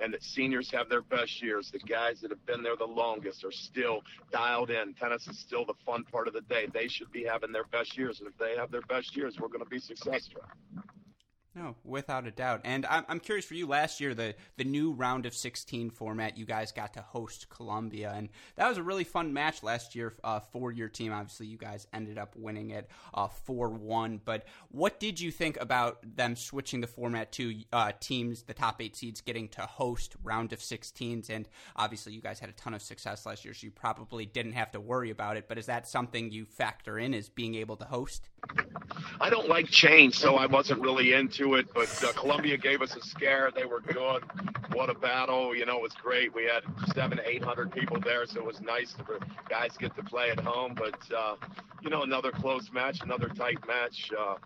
and that seniors have their best years. The guys that have been there the longest are still dialed in. Tennis is still the fun part of the day. They should be having their best years, and if they have their best years, we're going to be successful. No, without a doubt. And I'm, I'm curious for you, last year, the, the new round of sixteen format, you guys got to host Columbia. And that was a really fun match last year uh, for your team. Obviously, you guys ended up winning it uh, four one. But what did you think about them switching the format to uh, teams, the top eight seeds, getting to host round of sixteens? And obviously, you guys had a ton of success last year, so you probably didn't have to worry about it. But is that something you factor in, is being able to host? I don't like change, so I wasn't really into it, but uh, Columbia gave us a scare. They were good. What a battle. You know, it was great. We had seven, eight hundred people there, so it was nice for guys get to play at home. But, uh, you know, another close match, another tight match. Uh,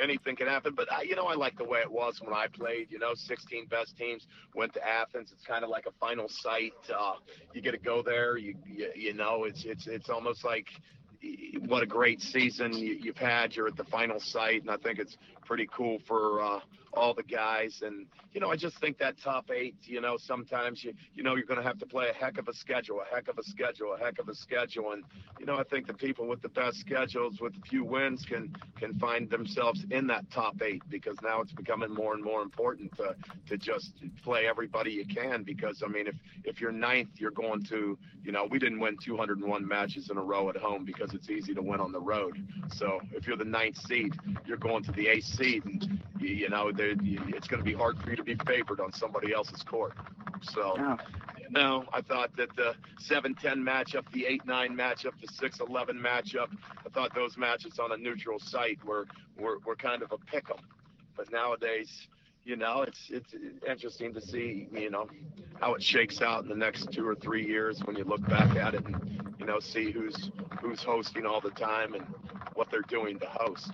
anything can happen. But, I, you know, I like the way it was when I played. You know, sixteen best teams went to Athens. It's kind of like a final site. Uh, you get to go there. You, you, you know, it's, it's, it's almost like – what a great season you've had. You're at the final site, and I think it's pretty cool for uh, all the guys. And, you know, I just think that top eight, you know, sometimes, you you know, you're going to have to play a heck of a schedule, a heck of a schedule, a heck of a schedule. And, you know, I think the people with the best schedules with a few wins can, can find themselves in that top eight, because now it's becoming more and more important to, to just play everybody you can. Because, I mean, if, if you're ninth, you're going to, you know, we didn't win two hundred one matches in a row at home because it's easy to win on the road. So if you're the ninth seed, you're going to the eighth seed, and you know it's going to be hard for you to be favored on somebody else's court. So yeah. you know, I thought that the seven ten matchup, the eight nine matchup, the six eleven matchup, I thought those matches on a neutral site were were, were kind of a pick 'em. But nowadays, you know, it's it's interesting to see, you know, how it shakes out in the next two or three years when you look back at it and, you know, see who's who's hosting all the time and what they're doing to host.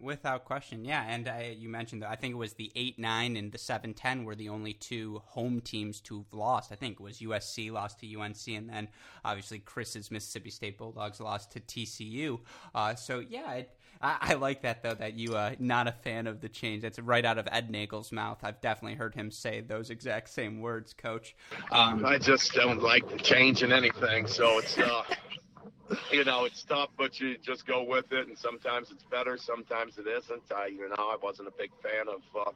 Without question, yeah. And I, you mentioned that I think it was the eight nine and the seven ten were the only two home teams to have lost. I think it was U S C lost to U N C, and then obviously Chris's Mississippi State Bulldogs lost to T C U. Uh, so, yeah, it, I, I like that, though, that you are uh, not a fan of the change. That's right out of Ed Nagel's mouth. I've definitely heard him say those exact same words, Coach. Um, I just don't like the change in anything, so it's uh... – you know, it's tough, but you just go with it, and sometimes it's better, sometimes it isn't. I, you know, I wasn't a big fan of uh,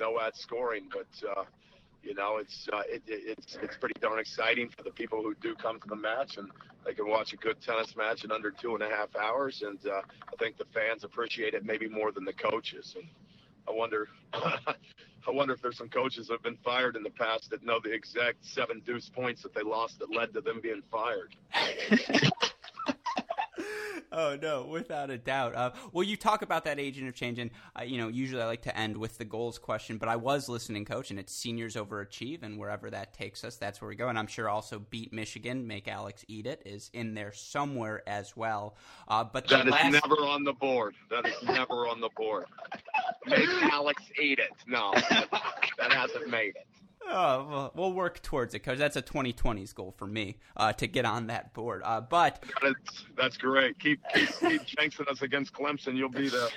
no ad scoring, but uh, you know, it's uh, it, it, it's it's pretty darn exciting for the people who do come to the match, and they can watch a good tennis match in under two and a half hours. And uh, I think the fans appreciate it maybe more than the coaches. And I wonder, I wonder if there's some coaches that have been fired in the past that know the exact seven deuce points that they lost that led to them being fired. Oh, no, without a doubt. Uh, well, you talk about that age interchange, and, uh, you know, usually I like to end with the goals question, but I was listening, Coach, and it's seniors overachieve, and wherever that takes us, that's where we go. And I'm sure also beat Michigan, make Alex eat it, is in there somewhere as well. Uh, but That is last... never on the board. That is never on the board. Make Alex eat it. No, that hasn't made it. Oh, well, we'll work towards it, Coach. That's a twenty twenties goal for me uh, to get on that board. Uh, but that's, that's great. Keep, keep, keep jinxing us against Clemson. You'll be there.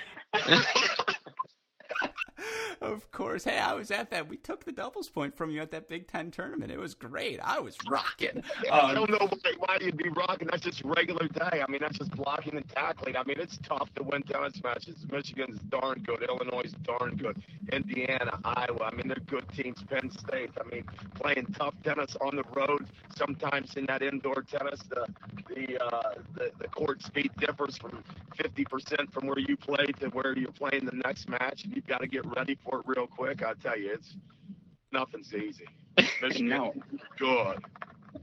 Of course. Hey, I was at that. We took the doubles point from you at that Big Ten tournament. It was great. I was rocking. Yeah, um, I don't know why, why you'd be rocking. That's just regular day. I mean, that's just blocking and tackling. I mean, it's tough to win tennis matches. Michigan's darn good. Illinois' darn good. Indiana, Iowa. I mean, they're good teams. Penn State. I mean, playing tough tennis on the road. Sometimes in that indoor tennis, the the uh, the, the court speed differs from fifty percent from where you play to where you're playing the next match. And you've got to get ready for it real quick. I tell you, it's nothing's easy. Michigan, no. good.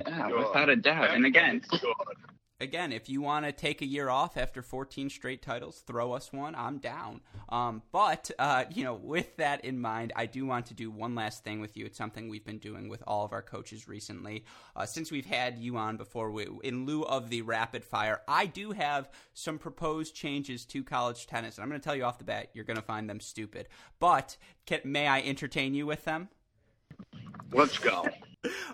Yeah, good. Without a doubt. And again, good. Again, if you want to take a year off after fourteen straight titles, throw us one. I'm down. Um, but, uh, you know, with that in mind, I do want to do one last thing with you. It's something we've been doing with all of our coaches recently. Uh, since we've had you on before, we, in lieu of the rapid fire, I do have some proposed changes to college tennis. And I'm going to tell you off the bat, you're going to find them stupid. But can, may I entertain you with them? Let's go.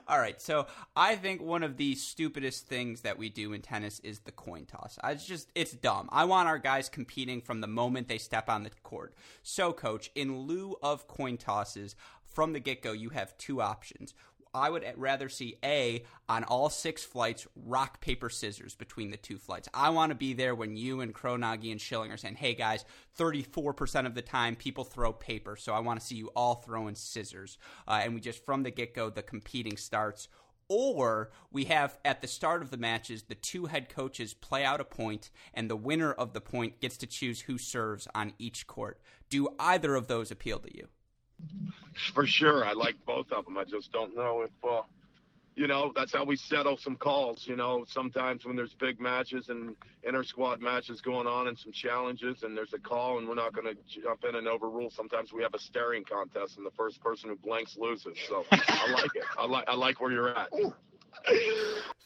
All right, so I think one of the stupidest things that we do in tennis is the coin toss. I just, it's dumb. I want our guys competing from the moment they step on the court. So, Coach, in lieu of coin tosses, from the get-go, you have two options. I would rather see A, on all six flights, rock, paper, scissors between the two flights. I want to be there when you and Kronagi and Schilling are saying, hey guys, thirty-four percent of the time people throw paper, so I want to see you all throwing scissors. Uh, and we just, from the get-go, the competing starts. Or we have, at the start of the matches, the two head coaches play out a point, and the winner of the point gets to choose who serves on each court. Do either of those appeal to you? For sure. I like both of them. I just don't know if, uh, you know, that's how we settle some calls. You know, sometimes when there's big matches and inter-squad matches going on and some challenges and there's a call and we're not going to jump in and overrule. Sometimes we have a staring contest and the first person who blanks loses. So I like it. I like I like where you're at.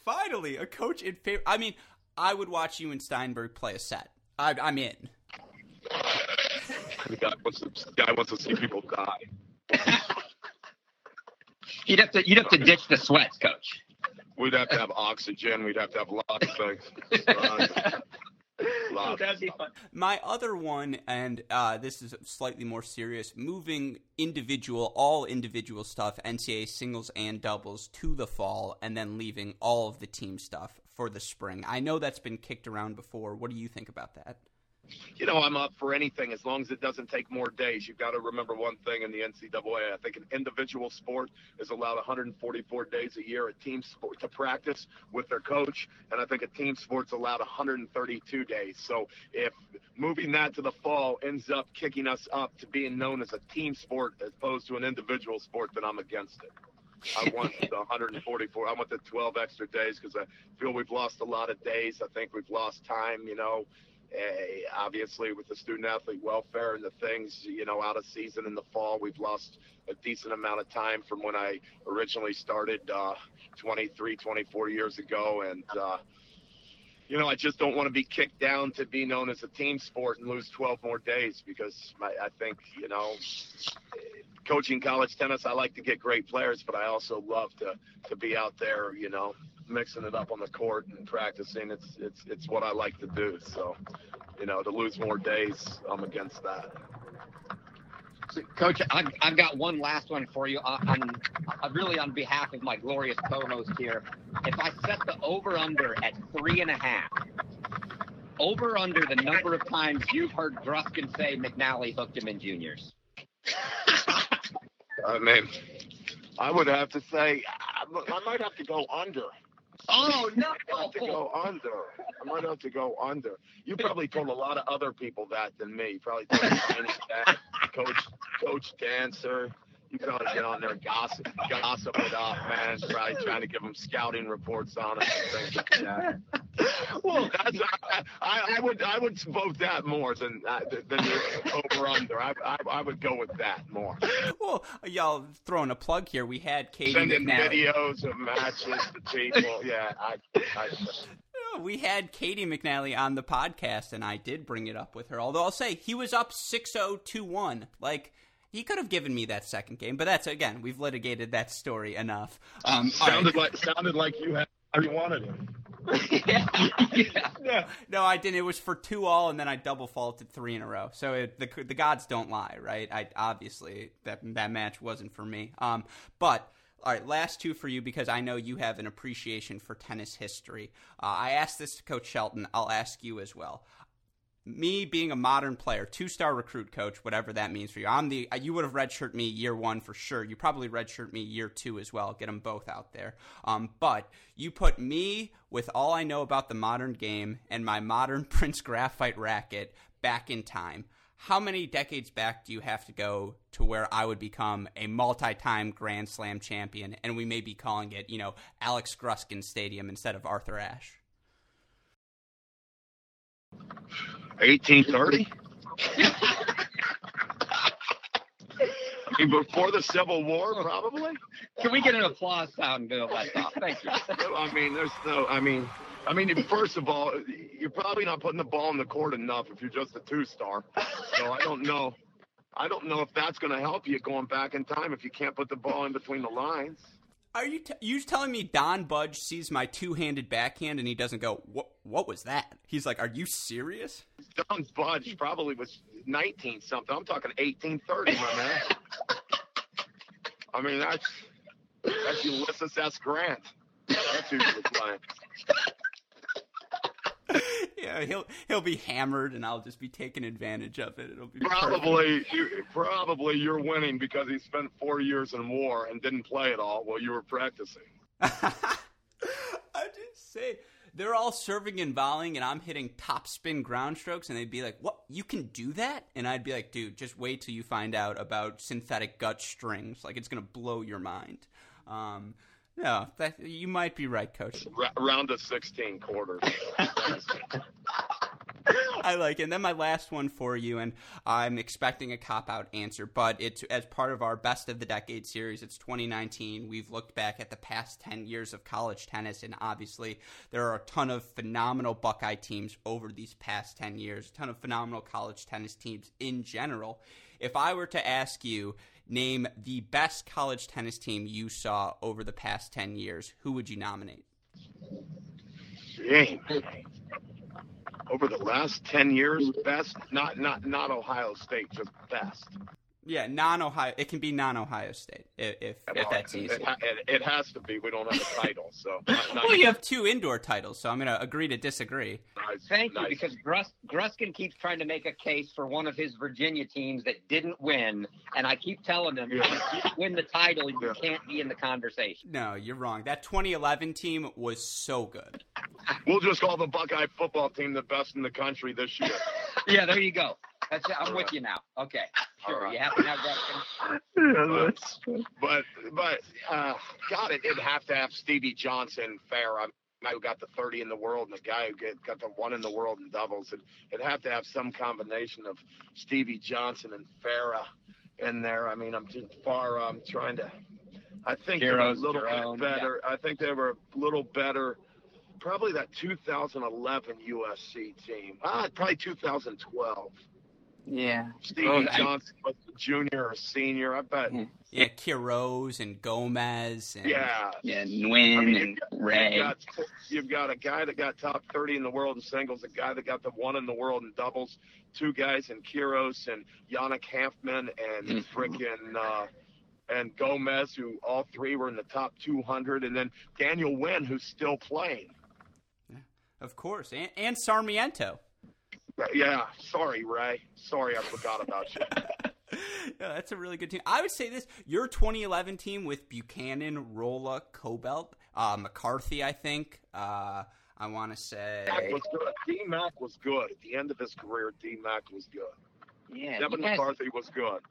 Finally, a coach in favor. I mean, I would watch you and Steinberg play a set. I, I'm in. The guy wants to, the guy wants to see people die. You'd have to, you'd have to ditch the sweats, Coach. We'd have to have oxygen. We'd have to have a lot of things. Oh, that'd be fun. My other one, and uh, this is slightly more serious, moving individual, all individual stuff, N C A A singles and doubles, to the fall, and then leaving all of the team stuff for the spring. I know that's been kicked around before. What do you think about that? You know, I'm up for anything as long as it doesn't take more days. You've got to remember one thing in the N C A A. I think an individual sport is allowed one hundred forty-four days a year, a team sport, to practice with their coach. And I think a team sport's allowed one hundred thirty-two days. So if moving that to the fall ends up kicking us up to being known as a team sport as opposed to an individual sport, then I'm against it. I want the one hundred forty-four. I want the twelve extra days because I feel we've lost a lot of days. I think we've lost time, you know. Uh, obviously with the student-athlete welfare and the things, you know, out of season in the fall, we've lost a decent amount of time from when I originally started uh, twenty-three, twenty-four years ago. And, uh, you know, I just don't want to be kicked down to be known as a team sport and lose twelve more days because my, I think, you know, coaching college tennis, I like to get great players, but I also love to, to be out there, you know, mixing it up on the court and practicing. It's, it's, it's what I like to do. So, you know, to lose more days, I'm against that. So, Coach, I've, I've got one last one for you. I'm, I'm really on behalf of my glorious co-host here. If I set the over-under at three and a half, over-under the number of times you've heard Gruskin say McNally hooked him in juniors. I mean, I would have to say I might have to go under. Oh, no. I have to go under. I might have to go under. You probably told a lot of other people that than me. You probably told that, Coach, Coach Dancer. You probably get on there and gossip, gossip it up, man. Probably trying to give them scouting reports on it and things like that. Well, that's, I, I, I would I would vote that more than uh, than the over under. I, I I would go with that more. Well, y'all throwing a plug here. We had Katie sending videos of matches to people. Yeah, I. I We had Katie McNally on the podcast, and I did bring it up with her. Although I'll say he was up six oh, two one. Like, he could have given me that second game. But that's, again, we've litigated that story enough. Um, sounded, right. like, sounded like you had you wanted him. yeah. Yeah. Yeah. No, I didn't. It was for two all, and then I double faulted three in a row. So it, the the gods don't lie, right? I obviously, that, that match wasn't for me. Um, but... All right, last two for you because I know you have an appreciation for tennis history. Uh, I asked this to Coach Shelton. I'll ask you as well. Me being a modern player, two-star recruit coach, whatever that means for you. I'm the you would have redshirted me year one for sure. You probably redshirted me year two as well. Get them both out there. Um, but you put me with all I know about the modern game and my modern Prince graphite racket back in time. How many decades back do you have to go to where I would become a multi-time Grand Slam champion, and we may be calling it, you know, Alex Gruskin Stadium instead of Arthur Ashe? eighteen thirty? I mean, before the Civil War, probably? Can we get an applause sound, Bill? Thank you. I mean, there's no, I mean... I mean, first of all, you're probably not putting the ball in the court enough if you're just a two-star. So I don't know. I don't know if that's going to help you going back in time if you can't put the ball in between the lines. Are you t- you telling me Don Budge sees my two-handed backhand and he doesn't go, what What was that? He's like, are you serious? Don Budge probably was nineteen-something. I'm talking eighteen thirty, my man. I mean, that's... That's Ulysses S. Grant. That's who you're playing. Yeah, he'll he'll be hammered, and I'll just be taking advantage of it. It'll be probably you, probably you're winning because he spent four years in war and didn't play at all while you were practicing. I just say they're all serving and volleying, and I'm hitting top spin ground strokes, and they'd be like, "What? You can do that?" And I'd be like, "Dude, just wait till you find out about synthetic gut strings. Like, it's gonna blow your mind." Um, No, that, you might be right, Coach. R- round of sixteen quarters. I like it. And then my last one for you, and I'm expecting a cop-out answer, but it's as part of our Best of the Decade series. It's twenty nineteen. We've looked back at the past ten years of college tennis, and obviously there are a ton of phenomenal Buckeye teams over these past ten years, a ton of phenomenal college tennis teams in general. If I were to ask you, name the best college tennis team you saw over the past ten years, who would you nominate? Dang. Over the last ten years, best, not not not Ohio State, just best. Yeah, non-Ohio. It can be non-Ohio State if, if, well, if that's easy. It, it, it has to be. We don't have a title, so. Not, not well, you have two indoor titles, so I'm going to agree to disagree. Nice, Thank nice. you, because Grus, Gruskin keeps trying to make a case for one of his Virginia teams that didn't win, and I keep telling him, yeah. if you win the title, you yeah. can't be in the conversation. No, you're wrong. That twenty eleven team was so good. We'll just call the Buckeye football team the best in the country this year. Yeah, there you go. That's it. I'm All with right. you now. Okay. Sure. Right. You happy now, Justin? Yeah, but, but, uh, God, it did have to have Stevie Johnson fair. I'm the guy who got the thirty in the world and the guy who got the one in the world in doubles. It, it'd have to have some combination of Stevie Johnson and Farah in there. I mean, I'm just far, I'm um, trying to, I think they're a little bit better. Yeah. I think they were a little better. Probably that two thousand eleven U S C team. Ah, probably two thousand twelve. Yeah. Stevie oh, Johnson I, was a junior or senior, I bet. Yeah, Quiroz and Gomez. And, yeah. Yeah, Nguyen I mean, and got, Ray. You've got, you've got a guy that got top thirty in the world in singles, a guy that got the one in the world in doubles, two guys in Quiroz and Yannick Hanfman and mm-hmm. frickin' uh, and Gomez, who all three were in the top two hundred, and then Daniel Wynn, who's still playing. Yeah, of course, and, and Sarmiento. Yeah, sorry, Ray. Sorry, I forgot about you. No, that's a really good team. I would say this, your twenty eleven team with Buchanan, Rolla, Cobalt, uh, McCarthy, I think. Uh, I want to say. Mac was good. D-Mac was good. At the end of his career, D-Mac was good. Yeah. Devin has... McCarthy was good.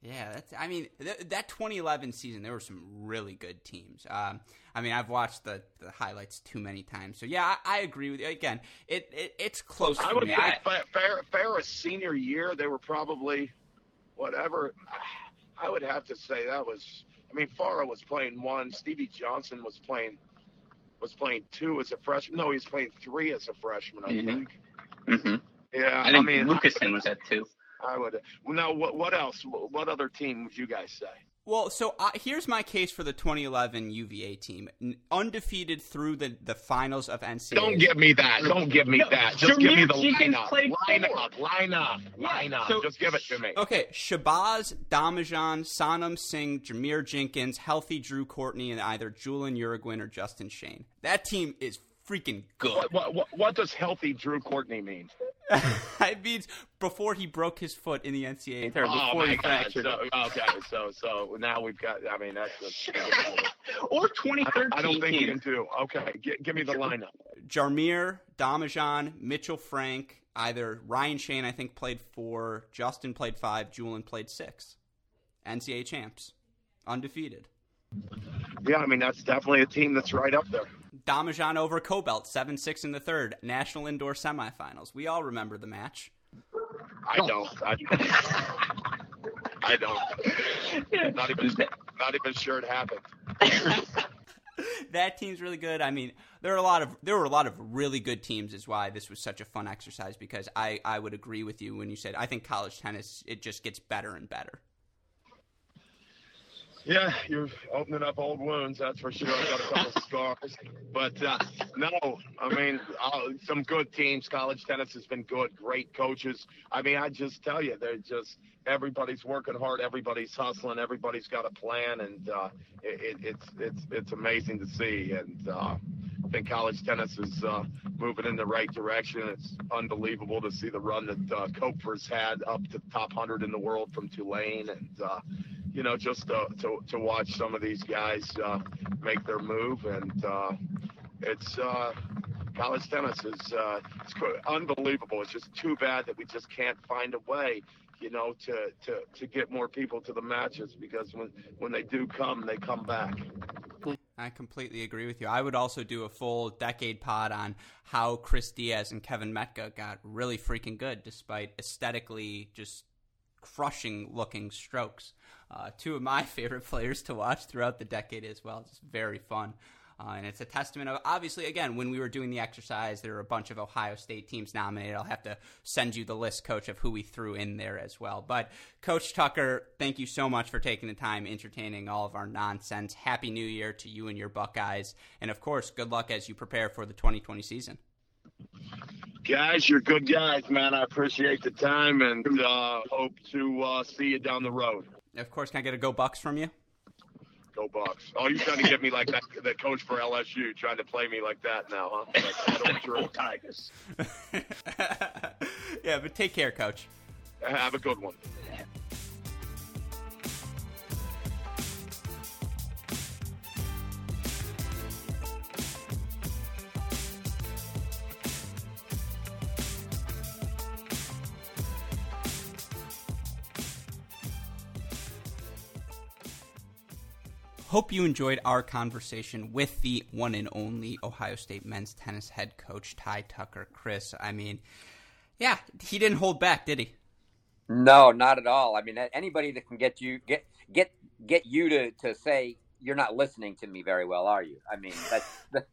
Yeah, that's, I mean, th- that twenty eleven season, there were some really good teams. Um, I mean, I've watched the, the highlights too many times. So, yeah, I, I agree with you. Again, it, it it's close I to would me. I would think Farrah's senior year, they were probably whatever. I would have to say that was – I mean, Farah was playing one. Stevie Johnson was playing was playing two as a freshman. No, he was playing three as a freshman, I mm-hmm. think. Mm-hmm. Yeah, I, I think mean, Lucasen was at two. I would. Now, what, what else? What other team would you guys say? Well, so uh, here's my case for the twenty eleven U V A team, undefeated through the, the finals of N C A A. Don't give me that. Don't give me no, that. Just Jameer give me the lineup. Line up. Line up. Line up. So, just give it to me. Okay. Shabazz, Damajan, Sonam Singh, Jameer Jenkins, healthy Drew Courtney, and either Julian Uruguin or Justin Shane. That team is freaking good. What, what, what, what does healthy Drew Courtney mean? It means before he broke his foot in the N C A A tournament. Oh before my he God. Fractured. So, okay, so so now we've got. I mean, that's just, or twenty thirteen. I, I don't think you can do. Okay, G- give me the lineup. Jarmir, Damajan, Mitchell Frank. Either Ryan Shane, I think, played four. Justin played five. Julian played six. N C A A champs, undefeated. Yeah, I mean that's definitely a team that's right up there. Damajan over Cobalt, seven six in the third, national indoor semifinals. We all remember the match. I don't. I, I don't. Not even, not even sure it happened. That team's really good. I mean, there are a lot of there were a lot of really good teams is why this was such a fun exercise because I, I would agree with you when you said I think college tennis, it just gets better and better. Yeah, you're opening up old wounds, that's for sure. I've got a couple of scars. But, uh, no, I mean, uh, some good teams. College tennis has been good, great coaches. I mean, I just tell you, they're just everybody's working hard, everybody's hustling, everybody's got a plan, and uh, it, it's it's it's amazing to see. And uh, I think college tennis is uh, moving in the right direction. It's unbelievable to see the run that uh, Koepfer's had up to top one hundred in the world from Tulane, and uh, you know, just to, to, to watch some of these guys uh, make their move. And uh, it's uh, college tennis is uh, it's unbelievable. It's just too bad that we just can't find a way, you know, to, to, to get more people to the matches, because when, when they do come, they come back. I completely agree with you. I would also do a full decade pod on how Chris Diaz and Kevin Metka got really freaking good despite aesthetically just crushing-looking strokes. Uh, two of my favorite players to watch throughout the decade as well. It's very fun. Uh, and it's a testament of, obviously, again, when we were doing the exercise, there were a bunch of Ohio State teams nominated. I'll have to send you the list, Coach, of who we threw in there as well. But Coach Tucker, thank you so much for taking the time, entertaining all of our nonsense. Happy New Year to you and your Buckeyes. And, of course, good luck as you prepare for the twenty twenty season. Guys, you're good guys, man. I appreciate the time, and uh, hope to uh, see you down the road. Of course. Can I get a Go Bucks from you? Go Bucks. Oh, you're trying to get me like that, that coach for L S U, trying to play me like that now, huh? Like, Go Tigers. Yeah, but take care, Coach. Have a good one. Hope you enjoyed our conversation with the one and only Ohio State men's tennis head coach, Ty Tucker. Chris, I mean, yeah, he didn't hold back, did he? No, not at all. I mean, anybody that can get you get get get you to, to say you're not listening to me very well, are you? I mean, that's, that,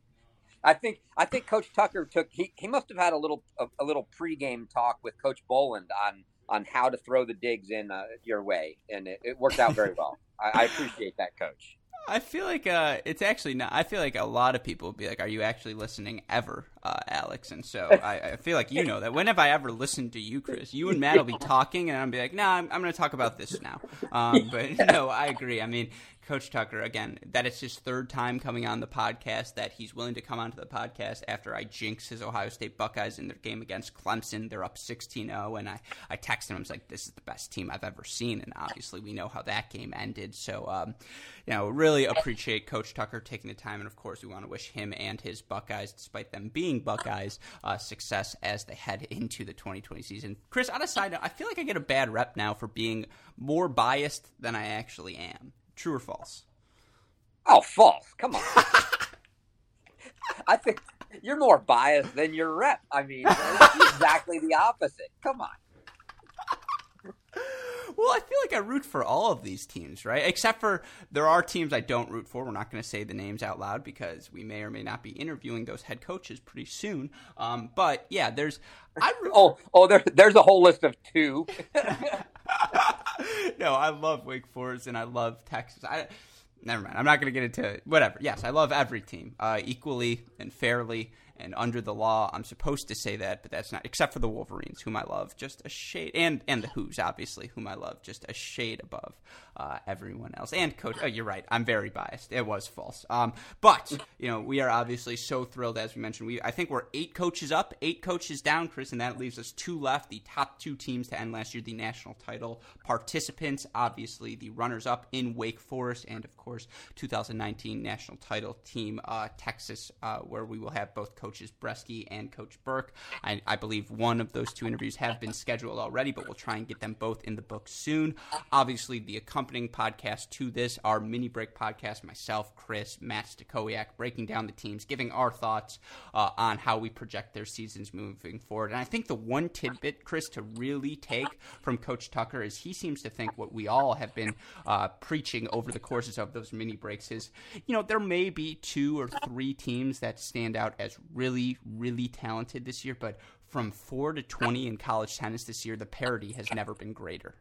I think I think Coach Tucker took he, he must have had a little a, a little pregame talk with Coach Boland on on how to throw the digs in uh, your way, and it, it worked out very well. I, I appreciate that, Coach. I feel like uh, it's actually not. I feel like a lot of people would be like, "Are you actually listening ever, uh, Alex?" And so I, I feel like you know that. When have I ever listened to you, Chris? You and Matt will be talking, and I'll be like, "No, nah, I'm, I'm going to talk about this now." Um, but no, I agree. I mean, Coach Tucker, again, that it's his third time coming on the podcast, that he's willing to come onto the podcast after I jinx his Ohio State Buckeyes in their game against Clemson. They're up sixteen oh, and I, I texted him. I was like, "This is the best team I've ever seen," and obviously we know how that game ended. So, um, you know, really appreciate Coach Tucker taking the time, and of course we want to wish him and his Buckeyes, despite them being Buckeyes, uh, success as they head into the twenty twenty season. Chris, on a side note, I feel like I get a bad rep now for being more biased than I actually am. True or false? Oh, false. Come on. I think you're more biased than your rep. I mean, it's exactly the opposite. Come on. Well, I feel like I root for all of these teams, right? Except for there are teams I don't root for. We're not going to say the names out loud because we may or may not be interviewing those head coaches pretty soon. Um, but, yeah, there's – I root Oh, oh there, there's a whole list of two. No, I love Wake Forest and I love Texas. I Never mind. I'm not going to get into it. Whatever. Yes, I love every team uh, equally and fairly. And under the law, I'm supposed to say that, but that's not, except for the Wolverines, whom I love just a shade, and, and the Who's, obviously, whom I love just a shade above uh, everyone else. And Coach, oh, you're right, I'm very biased. It was false. Um, but, you know, we are obviously so thrilled, as we mentioned. We I think we're eight coaches up, eight coaches down, Chris, and that leaves us two left, the top two teams to end last year, the national title participants, obviously the runners-up in Wake Forest, and, of course, two thousand nineteen national title team, uh, Texas, uh, where we will have both coaches. Coaches Bresky and Coach Burke. I, I believe one of those two interviews have been scheduled already, but we'll try and get them both in the book soon. Obviously, the accompanying podcast to this, our mini break podcast, myself, Chris, Matt Stachowiak, breaking down the teams, giving our thoughts uh, on how we project their seasons moving forward. And I think the one tidbit, Chris, to really take from Coach Tucker is he seems to think what we all have been uh, preaching over the courses of those mini breaks is, you know, there may be two or three teams that stand out as really, really talented this year, but from four to twenty in college tennis this year, the parity has never been greater.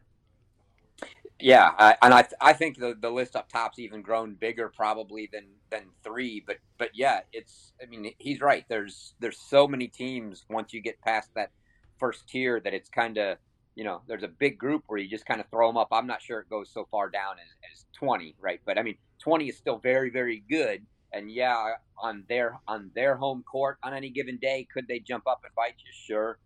Yeah, I, and I I think the, the list up top's even grown bigger probably than, than three. But but yeah, it's I mean he's right. There's there's so many teams once you get past that first tier that it's kind of, you know, there's a big group where you just kind of throw them up. I'm not sure it goes so far down as, as twenty, right? But I mean twenty is still very very good. And yeah, on their on their home court on any given day, could they jump up and bite you? Sure.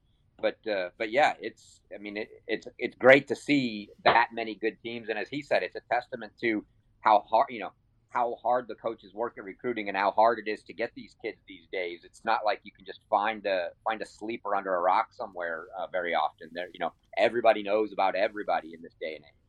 But uh, but yeah, it's I mean it, it's it's great to see that many good teams, and as he said, it's a testament to how hard you know how hard the coaches work at recruiting and how hard it is to get these kids these days. It's not like you can just find a find a sleeper under a rock somewhere uh, very often. There, you know, everybody knows about everybody in this day and age.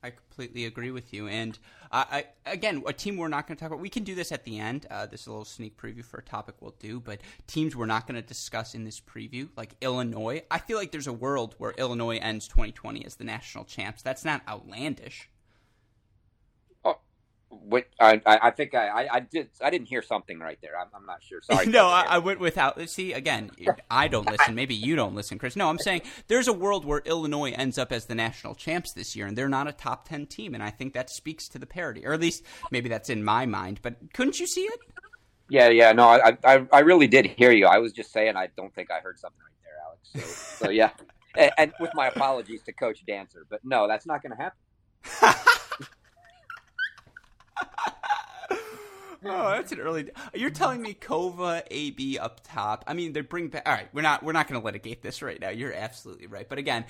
I completely agree with you. And uh, I, again, a team we're not going to talk about. We can do this at the end. Uh, this is a little sneak preview for a topic we'll do. But teams we're not going to discuss in this preview, like Illinois. I feel like there's a world where Illinois ends twenty twenty as the national champs. That's not outlandish. Oh, what, I, I think I, I did. I didn't hear something right there. I'm, I'm not sure. Sorry. no, I, I went without. See, again, I don't listen. Maybe you don't listen, Chris. No, I'm saying there's a world where Illinois ends up as the national champs this year, and they're not a top ten team. And I think that speaks to the parity, or at least maybe that's in my mind. But couldn't you see it? Yeah, yeah. No, I, I, I really did hear you. I was just saying I don't think I heard something right there, Alex. So, so yeah, and, and with my apologies to Coach Dancer, but no, that's not going to happen. Oh, that's an early. You're telling me Kova, A B up top. I mean, they bring back. All right, we're not we're not going to litigate this right now. You're absolutely right. But again,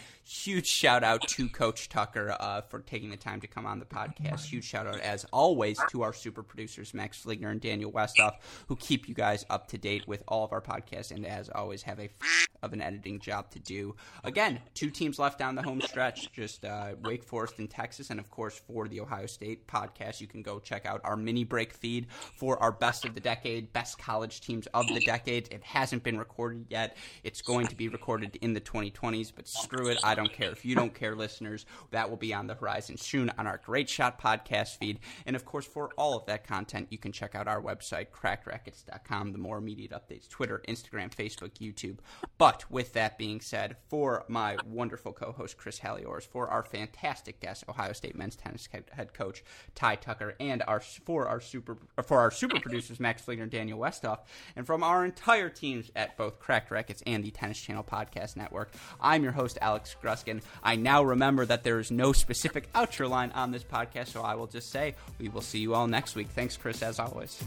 huge shout out to Coach Tucker uh, for taking the time to come on the podcast. Huge shout out as always to our super producers Max Ligner and Daniel Westhoff, who keep you guys up to date with all of our podcasts, and as always have a f- of an editing job to do. Again, two teams left down the home stretch, just uh, Wake Forest and Texas, and of course for the Ohio State podcast, you can go check out our mini break feed for our best of the decade, best college teams of the decade. It hasn't been recorded yet. It's going to be recorded in the twenty twenties, but screw it. I don't care. If you don't care, listeners, that will be on the horizon soon on our Great Shot podcast feed. And, of course, for all of that content, you can check out our website, cracked rackets dot com, the more immediate updates, Twitter, Instagram, Facebook, YouTube. But with that being said, for my wonderful co-host, Chris Halliors, for our fantastic guest, Ohio State men's tennis head coach, Ty Tucker, and our for our super – for our super producers, Max Flegner and Daniel Westhoff, and from our entire teams at both Cracked Rackets and the Tennis Channel Podcast Network, I'm your host, Alex Gruskin. I now remember that there is no specific outro line on this podcast, so I will just say we will see you all next week. Thanks, Chris, as always.